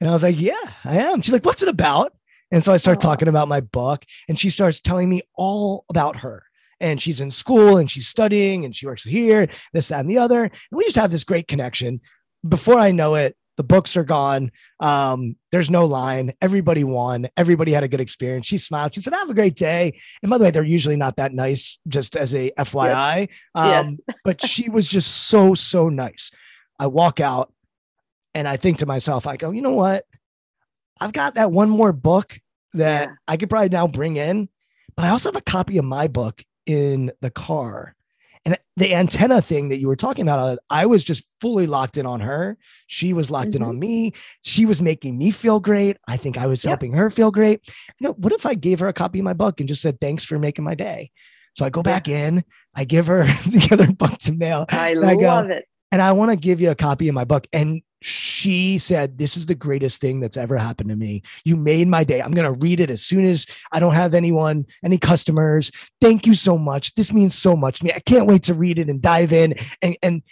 And I was like, "Yeah, I am." She's like, "What's it about?" And so I start talking about my book and she starts telling me all about her, and she's in school and she's studying and she works here, this, that, and the other. And we just have this great connection. Before I know it, The books are gone. There's no line. Everybody won. Everybody had a good experience. She smiled. She said, have a great day. And by the way, they're usually not that nice, just as a FYI. Yes. But she was just so, so nice. I walk out and I think to myself, I go, you know what? I've got that one more book that I could probably now bring in, but I also have a copy of my book in the car. And the antenna thing that you were talking about, I was just fully locked in on her. She was locked in on me. She was making me feel great. I think I was helping her feel great. You know, what if I gave her a copy of my book and just said, thanks for making my day? So I go back in, I give her the other book to mail. I love it. And I want to give you a copy of my book. And she said, this is the greatest thing that's ever happened to me. You made my day. I'm going to read it as soon as I don't have anyone, any customers. Thank you so much. This means so much to me. I can't wait to read it and dive in. And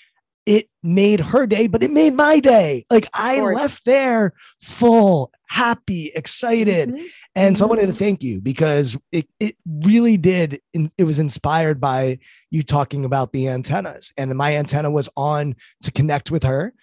it made her day, but it made my day. Like I left there full, happy, excited. And so I wanted to thank you because it really did. It was inspired by you talking about the antennas, and my antenna was on to connect with her.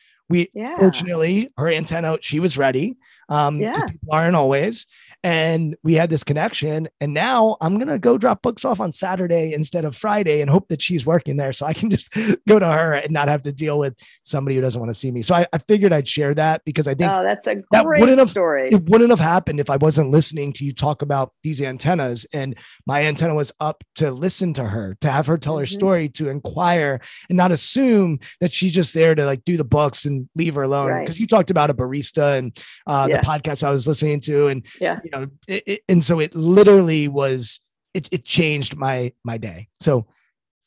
Fortunately, her antenna, she was ready. People aren't always. And we had this connection. And now I'm going to go drop books off on Saturday instead of Friday and hope that she's working there so I can just go to her and not have to deal with somebody who doesn't want to see me. So I figured I'd share that because I think that's a great story. It wouldn't have happened if I wasn't listening to you talk about these antennas. And my antenna was up to listen to her, to have her tell her story, to inquire and not assume that she's just there to like do the books and leave her alone. Because you talked about a barista and the podcast I was listening to. And and so it literally was, it changed my day. So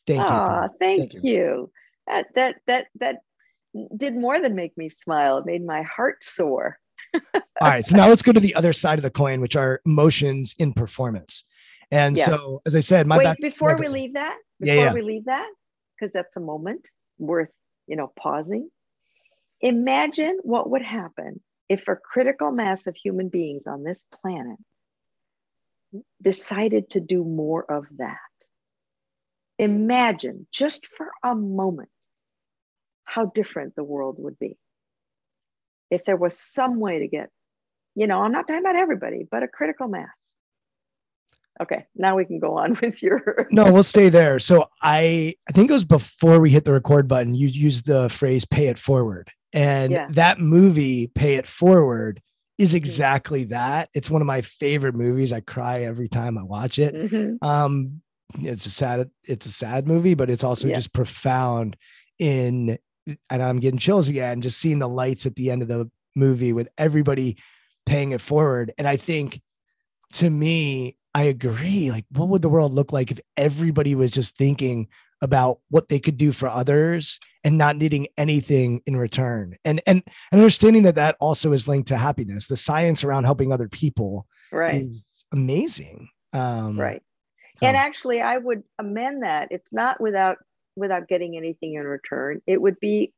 thank you. That did more than make me smile. It made my heart soar. All right. So now let's go to the other side of the coin, which are emotions in performance. And so, as I said, before we leave that, because that's a moment worth, pausing. Imagine what would happen if a critical mass of human beings on this planet decided to do more of that. Imagine just for a moment how different the world would be. If there was some way to get, I'm not talking about everybody, but a critical mass. Okay, now we can go on with your... No, we'll stay there. So I think it was before we hit the record button, you used the phrase pay it forward. And that movie, Pay It Forward, is exactly that. It's one of my favorite movies. I cry every time I watch it. It's a sad movie, but it's also just profound and I'm getting chills again, just seeing the lights at the end of the movie with everybody paying it forward. And I think, to me, I agree. Like, what would the world look like if everybody was just thinking about what they could do for others and not needing anything in return? And understanding that also is linked to happiness. The science around helping other people is amazing. And actually, I would amend that. It's not without getting anything in return. It would be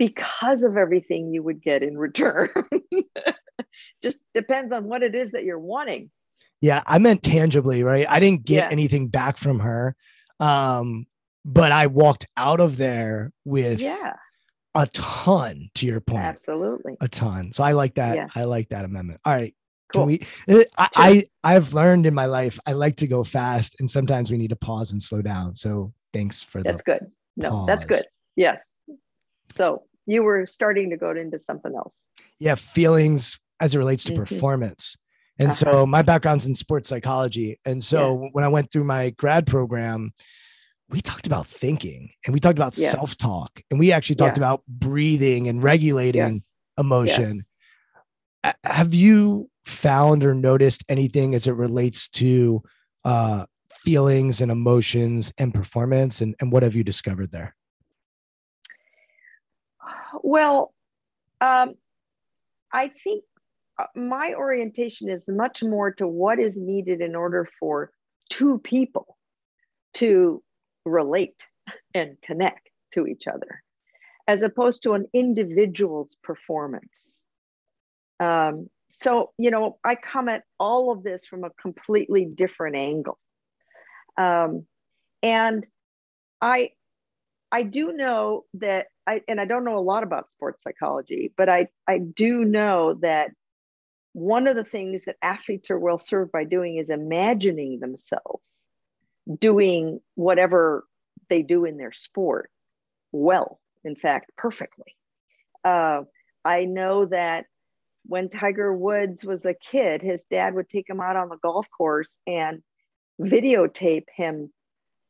because of everything you would get in return. Just depends on what it is that you're wanting. Yeah, I meant tangibly, right? I didn't get anything back from her. But I walked out of there with a ton, to your point. Absolutely. A ton. So I like that. Yeah. I like that amendment. All right. Cool. I've learned in my life, I like to go fast, and sometimes we need to pause and slow down. So thanks for that. That's good. No, that's good. Yes. So you were starting to go into something else. Yeah. Feelings as it relates to performance. And so my background's in sports psychology. And so when I went through my grad program, we talked about thinking, and we talked about self-talk, and we actually talked about breathing and regulating emotion. Yes. Have you found or noticed anything as it relates to feelings and emotions and performance? And what have you discovered there? Well, I think my orientation is much more to what is needed in order for two people to relate and connect to each other, as opposed to an individual's performance. So, I come at all of this from a completely different angle. And I I do know that I don't know a lot about sports psychology, but I do know that one of the things that athletes are well served by doing is imagining themselves doing whatever they do in their sport well, in fact, perfectly. I know that when Tiger Woods was a kid, his dad would take him out on the golf course and videotape him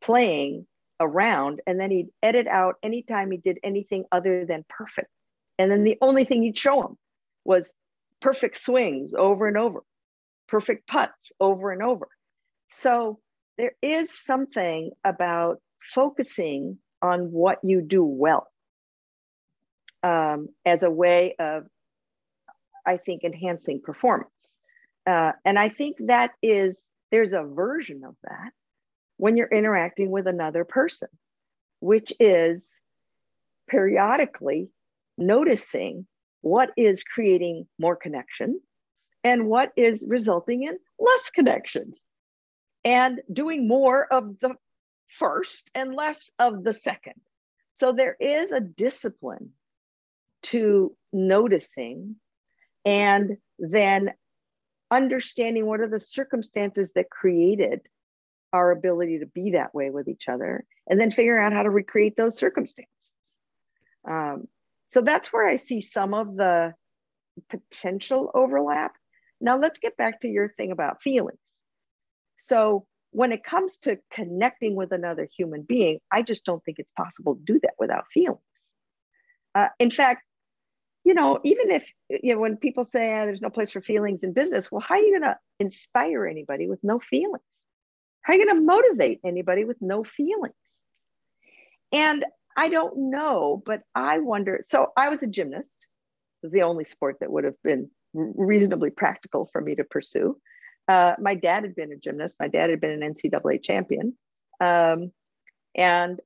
playing around, and then he'd edit out anytime he did anything other than perfect. And then the only thing he'd show him was perfect swings over and over, perfect putts over and over. So there is something about focusing on what you do well as a way of, I think, enhancing performance. And I think that is, there's a version of that when you're interacting with another person, which is periodically noticing what is creating more connection and what is resulting in less connection, and doing more of the first and less of the second. So there is a discipline to noticing and then understanding what are the circumstances that created our ability to be that way with each other, and then figuring out how to recreate those circumstances. So that's where I see some of the potential overlap. Now let's get back to your thing about feelings. So when it comes to connecting with another human being, I just don't think it's possible to do that without feelings. In fact, you know, even if, you know, when people say there's no place for feelings in business, well, how are you going to inspire anybody with no feelings? How are you going to motivate anybody with no feelings? And I don't know, but I wonder, so I was a gymnast. It was the only sport that would have been reasonably practical for me to pursue. My dad had been a gymnast. My dad had been an NCAA champion. And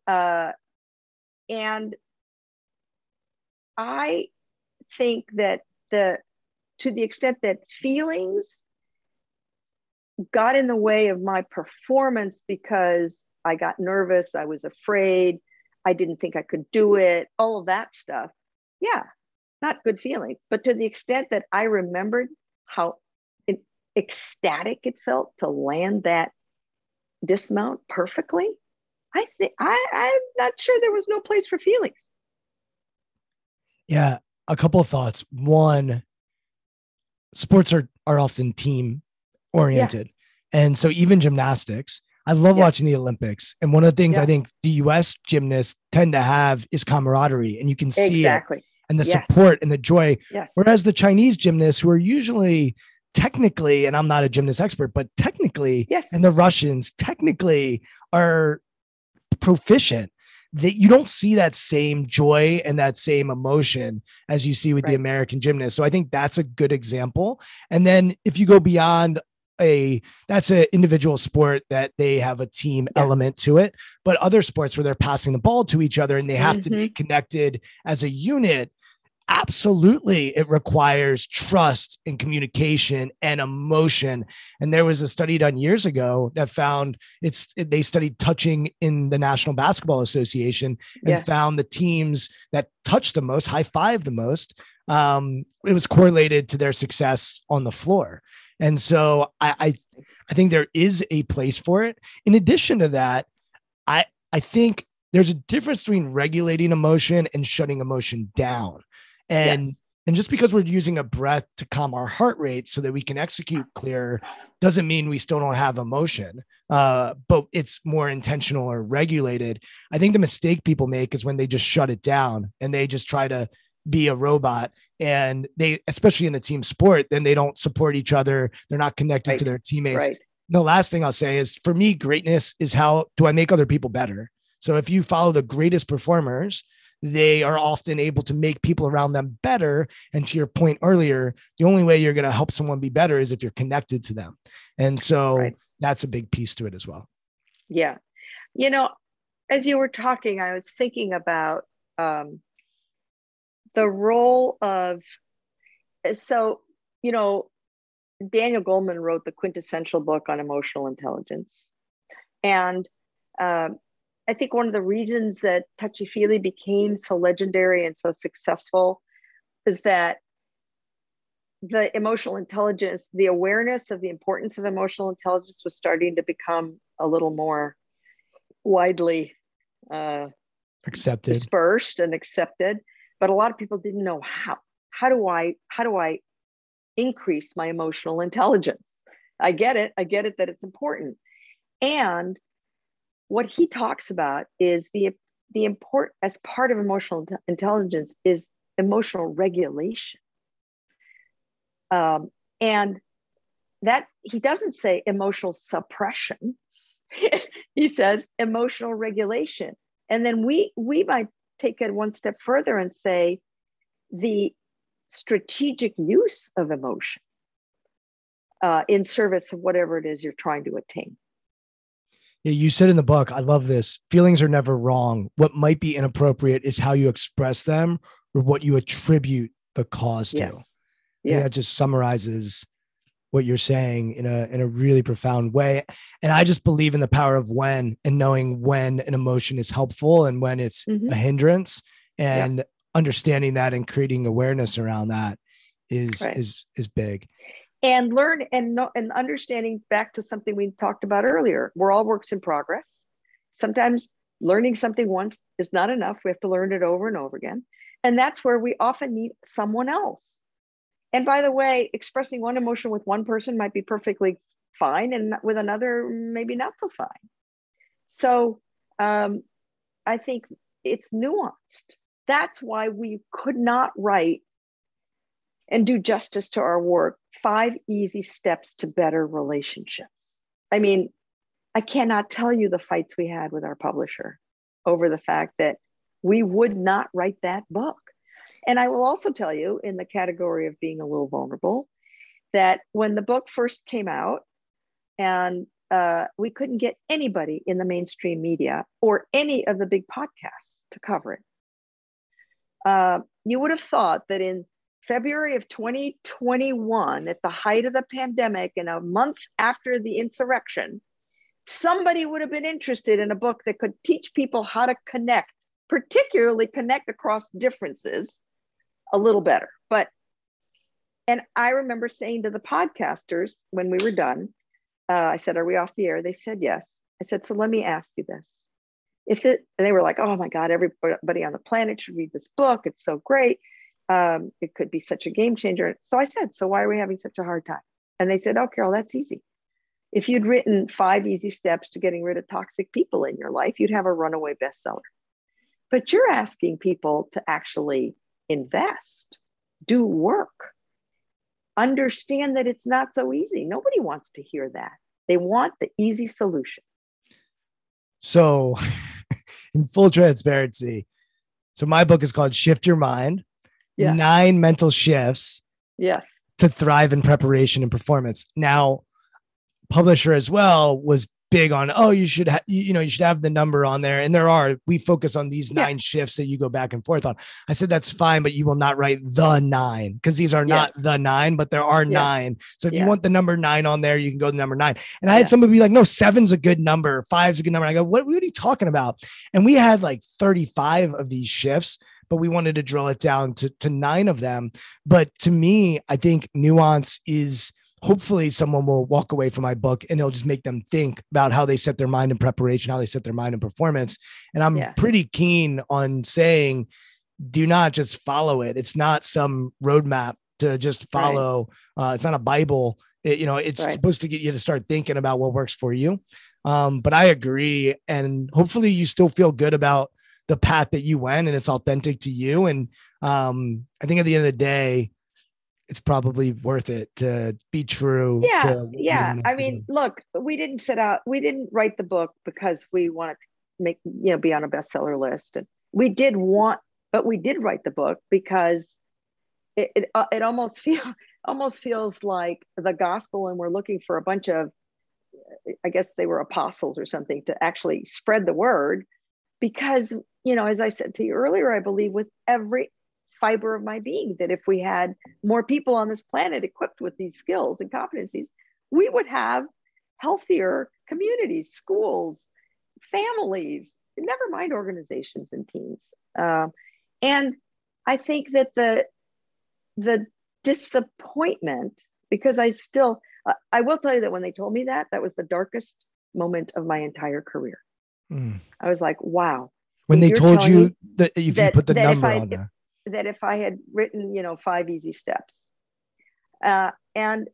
I think that to the extent that feelings got in the way of my performance because I got nervous, I was afraid, I didn't think I could do it, all of that stuff. Yeah, not good feelings. But to the extent that I remembered how ecstatic it felt to land that dismount perfectly, I think I'm not sure there was no place for feelings. Yeah, a couple of thoughts. One, sports are often team oriented. Yeah. And so even gymnastics, I love watching the Olympics. And one of the things I think the US gymnasts tend to have is camaraderie, and you can see it, and the support and the joy. Yes. Whereas the Chinese gymnasts, who are usually technically, and I'm not a gymnast expert, but technically, and the Russians technically are proficient, that you don't see that same joy and that same emotion as you see with the American gymnast. So I think that's a good example. And then if you go beyond that's an individual sport that they have a team element to it, but other sports where they're passing the ball to each other and they have to be connected as a unit. Absolutely. It requires trust and communication and emotion. And there was a study done years ago that found they studied touching in the National Basketball Association and found the teams that touched the most, high five the most, it was correlated to their success on the floor. And so I think there is a place for it. In addition to that, I think there's a difference between regulating emotion and shutting emotion down. And just because we're using a breath to calm our heart rate so that we can execute clearer doesn't mean we still don't have emotion, but it's more intentional or regulated. I think the mistake people make is when they just shut it down and they just try to be a robot, and they, especially in a team sport, then they don't support each other. They're not connected to their teammates. Right. The last thing I'll say is, for me, greatness is how do I make other people better? So if you follow the greatest performers, they are often able to make people around them better. And to your point earlier, the only way you're going to help someone be better is if you're connected to them. And so that's a big piece to it as well. Yeah. You know, as you were talking, I was thinking about, the role of, so, you know, Daniel Goleman wrote the quintessential book on emotional intelligence. And I think one of the reasons that touchy-feely became so legendary and so successful is that the emotional intelligence, the awareness of the importance of emotional intelligence was starting to become a little more widely accepted, dispersed and accepted. But a lot of people didn't know how. How do I increase my emotional intelligence? I get it that it's important. And what he talks about is the important, as part of emotional intelligence, is emotional regulation. And that he doesn't say emotional suppression. He says emotional regulation. And then we might take it one step further and say the strategic use of emotion in service of whatever it is you're trying to attain. You said in the book, I love this, feelings are never wrong. What might be inappropriate is how you express them or what you attribute the cause to. Yeah, that just summarizes what you're saying in a really profound way. And I just believe in the power of when, and knowing when an emotion is helpful and when it's a hindrance, and understanding that and creating awareness around that is big. And learn and understanding, back to something we talked about earlier, we're all works in progress. Sometimes learning something once is not enough. We have to learn it over and over again. And that's where we often need someone else. And by the way, expressing one emotion with one person might be perfectly fine, and with another, maybe not so fine. So I think it's nuanced. That's why we could not write and do justice to our work, 5 easy steps to better relationships. I mean, I cannot tell you the fights we had with our publisher over the fact that we would not write that book. And I will also tell you, in the category of being a little vulnerable, that when the book first came out, and we couldn't get anybody in the mainstream media or any of the big podcasts to cover it, you would have thought that in February of 2021, at the height of the pandemic and a month after the insurrection, somebody would have been interested in a book that could teach people how to connect, particularly connect across differences a little better. And I remember saying to the podcasters when we were done, I said, "Are we off the air?" They said, "Yes." I said, "So let me ask you this. They were like, "Oh my God, everybody on the planet should read this book. It's so great. It could be such a game changer." So I said, "So why are we having such a hard time?" And they said, "Oh, Carol, that's easy. If you'd written 5 easy steps to getting rid of toxic people in your life, you'd have a runaway bestseller. But you're asking people to actually invest, do work, understand that it's not so easy. Nobody wants to hear that. They want the easy solution." So in full transparency, so my book is called Shift Your Mind. Yeah. 9 mental shifts to thrive in preparation and performance. Now, publisher as well was big on, you should have the number on there. And we focus on these 9 shifts that you go back and forth on. I said, that's fine, but you will not write the 9, because these are not the 9, but there are 9. So if you want the number 9 on there, you can go to number 9. And I had somebody be like, "No, 7's a good number. 5's a good number." And I go, what are you talking about? And we had like 35 of these shifts, but we wanted to drill it down to 9 of them. But to me, I think nuance is, hopefully someone will walk away from my book and it'll just make them think about how they set their mind in preparation, how they set their mind in performance. And I'm pretty keen on saying, do not just follow it. It's not some roadmap to just follow. Right. It's not a Bible. It's supposed to get you to start thinking about what works for you. But I agree. And hopefully you still feel good about the path that you went and it's authentic to you. And I think at the end of the day, it's probably worth it to be true. I mean, look, we didn't write the book because we wanted to be on a bestseller list. And we did write the book because it almost feels like the gospel, and we're looking for a bunch of, I guess they were apostles or something, to actually spread the word. Because, as I said to you earlier, I believe with every fiber of my being that if we had more people on this planet equipped with these skills and competencies, we would have healthier communities, schools, families, never mind organizations and teams. And I think that the disappointment, because I still, I will tell you that when they told me that, that was the darkest moment of my entire career. Mm. I was like, wow. When they told you that if you put the number on there. That if I had written, 5 easy steps. And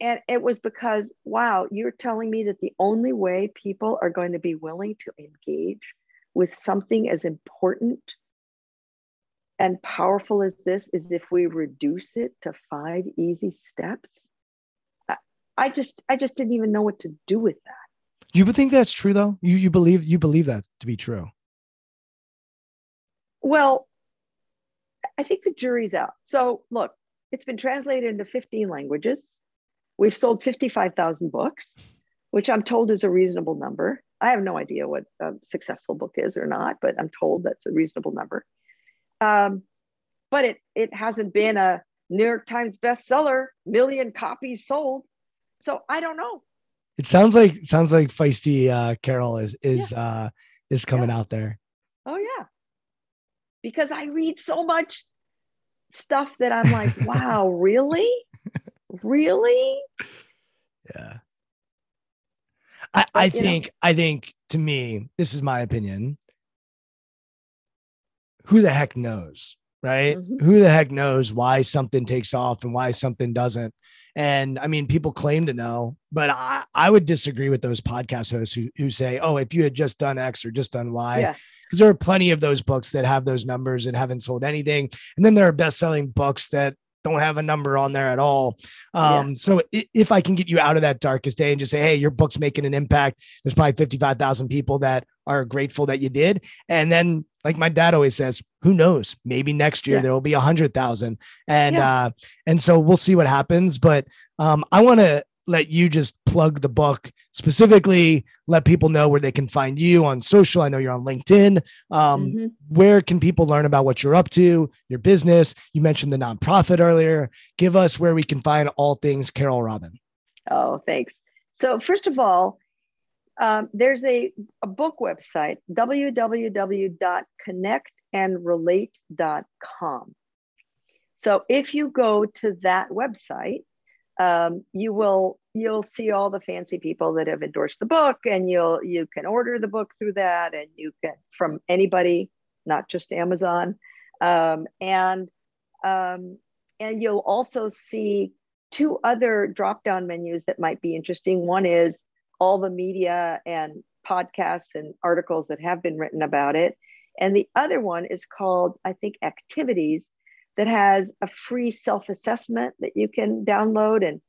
it was because, wow, you're telling me that the only way people are going to be willing to engage with something as important and powerful as this is if we reduce it to 5 easy steps. I just didn't even know what to do with that. You think that's true though? You believe that to be true? Well, I think the jury's out. So look, it's been translated into 15 languages. We've sold 55,000 books, which I'm told is a reasonable number. I have no idea what a successful book is or not, but I'm told that's a reasonable number. But it hasn't been a New York Times bestseller, million copies sold. So I don't know. It sounds like feisty Carol is coming out there. Oh yeah. Because I read so much stuff that I'm like, wow, really? Really? Yeah. I think to me, this is my opinion. Who the heck knows, right? Mm-hmm. Who the heck knows why something takes off and why something doesn't? And I mean, people claim to know, but I would disagree with those podcast hosts who say, oh, if you had just done X or just done Y, because there are plenty of those books that have those numbers and haven't sold anything. And then there are best-selling books that don't have a number on there at all. So if I can get you out of that darkest day and just say, hey, your book's making an impact. There's probably 55,000 people that are grateful that you did. And then like my dad always says, who knows, maybe next year there will be 100,000. And so we'll see what happens. But I want to let you just plug the book specifically, let people know where they can find you on social. I know you're on LinkedIn. Where can people learn about what you're up to, your business? You mentioned the nonprofit earlier. Give us where we can find all things Carol Robin. Oh, thanks. So first of all, there's a book website, www.connectandrelate.com. So if you go to that website, you'll see all the fancy people that have endorsed the book, and you can order the book through that, and you can from anybody, not just Amazon. And you'll also see 2 other drop-down menus that might be interesting. One is all the media and podcasts and articles that have been written about it. And the other one is called, I think, Activities, that has a free self-assessment that you can download and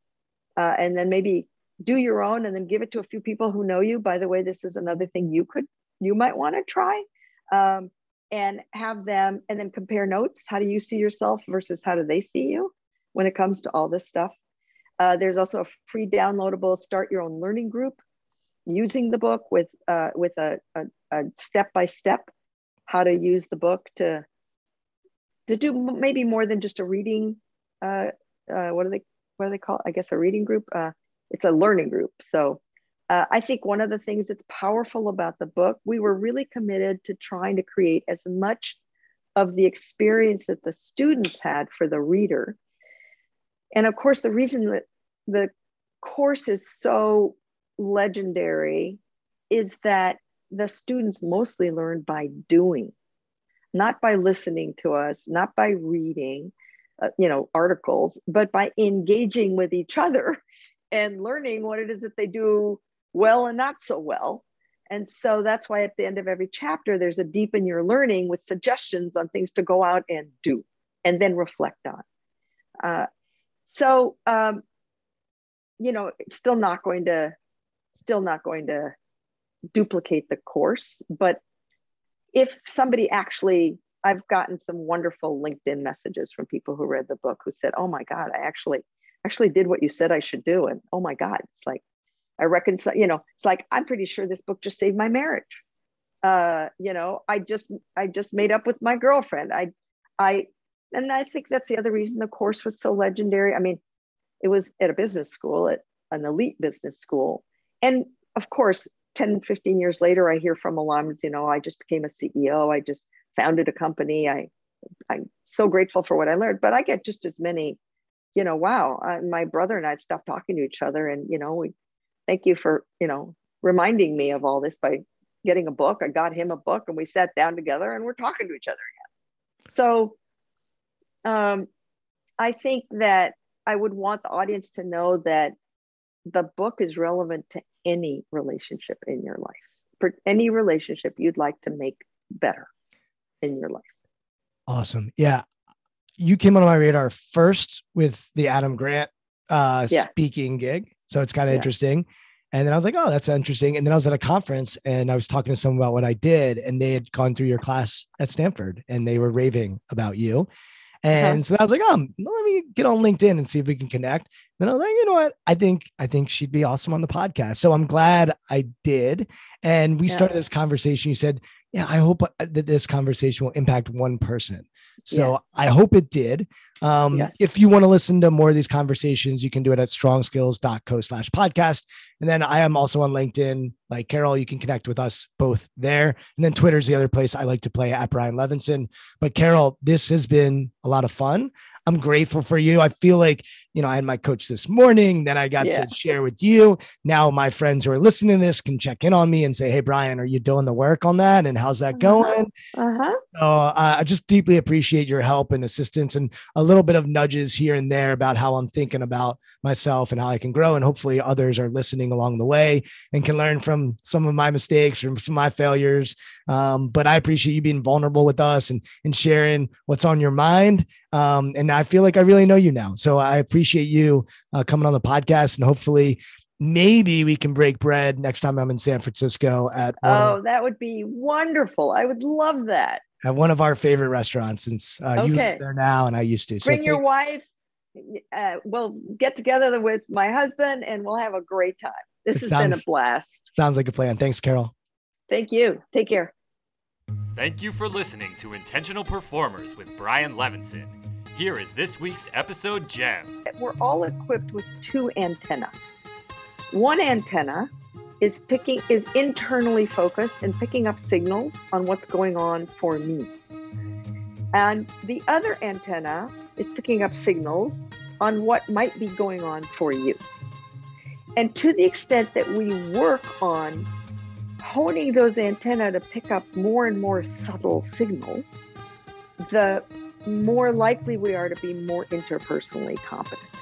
then maybe do your own and then give it to a few people who know you. By the way, this is another thing you might want to try and have them, and then compare notes. How do you see yourself versus how do they see you when it comes to all this stuff? There's also a free downloadable Start Your Own Learning Group using the book with a step-by-step how to use the book to do maybe more than just a reading. What do they call it? I guess a reading group. It's a learning group. So I think one of the things that's powerful about the book, we were really committed to trying to create as much of the experience that the students had for the reader. And of course, the reason that the course is so legendary is that the students mostly learn by doing, not by listening to us, not by reading, articles, but by engaging with each other and learning what it is that they do well and not so well. And so that's why at the end of every chapter, there's a deepen your learning with suggestions on things to go out and do, and then reflect on. It's still not going to duplicate the course, but if somebody actually, I've gotten some wonderful LinkedIn messages from people who read the book who said, oh my God, I actually did what you said I should do. And oh my God, it's like, I reconcile, it's like, I'm pretty sure this book just saved my marriage. I just made up with my girlfriend. And I think that's the other reason the course was so legendary. I mean, it was at a business school, at an elite business school. And of course, 10, 15 years later, I hear from alums, you know, I just became a CEO. I just founded a company. I'm so grateful for what I learned, but I get just as many, you know, wow, my brother and I stopped talking to each other. And, you know, we thank you for, you know, reminding me of all this by getting a book. I got him a book and we sat down together and we're talking to each other again. So I think that I would want the audience to know that the book is relevant to any relationship in your life, for any relationship you'd like to make better in your life. Awesome. Yeah. You came on my radar first with the Adam Grant speaking gig. So it's kind of interesting. And then I was like, oh, that's interesting. And then I was at a conference and I was talking to someone about what I did, and they had gone through your class at Stanford and they were raving about you. And so I was like, oh, let me get on LinkedIn and see if we can connect. And I was like, you know what? I think she'd be awesome on the podcast. So I'm glad I did. And we started this conversation. You said, yeah, I hope that this conversation will impact one person. So I hope it did. If you want to listen to more of these conversations, you can do it at strongskills.co/podcast. And then I am also on LinkedIn. Like Carol, you can connect with us both there. And then Twitter is the other place I like to play at Brian Levinson. But Carol, this has been a lot of fun. I'm grateful for you. I feel like, you know, I had my coach this morning, then I got to share with you. Now my friends who are listening to this can check in on me and say, hey, Brian, are you doing the work on that? And how's that going? So I just deeply appreciate your help and assistance and a little bit of nudges here and there about how I'm thinking about myself and how I can grow. And hopefully others are listening along the way and can learn from some of my mistakes or some of my failures. But I appreciate you being vulnerable with us and sharing what's on your mind. And I feel like I really know you now. So I appreciate you coming on the podcast, and hopefully maybe we can break bread next time I'm in San Francisco at that would be wonderful. I would love that. At one of our favorite restaurants, since you live there now and I used to. So bring your wife. We'll get together with my husband and we'll have a great time. This has been a blast. Sounds like a plan. Thanks, Carol. Thank you. Take care. Thank you for listening to Intentional Performers with Brian Levinson. Here is this week's episode gem. We're all equipped with two antennae. One antenna is internally focused and picking up signals on what's going on for me. And the other antenna is picking up signals on what might be going on for you. And to the extent that we work on honing those antennae to pick up more and more subtle signals, the more likely we are to be more interpersonally competent.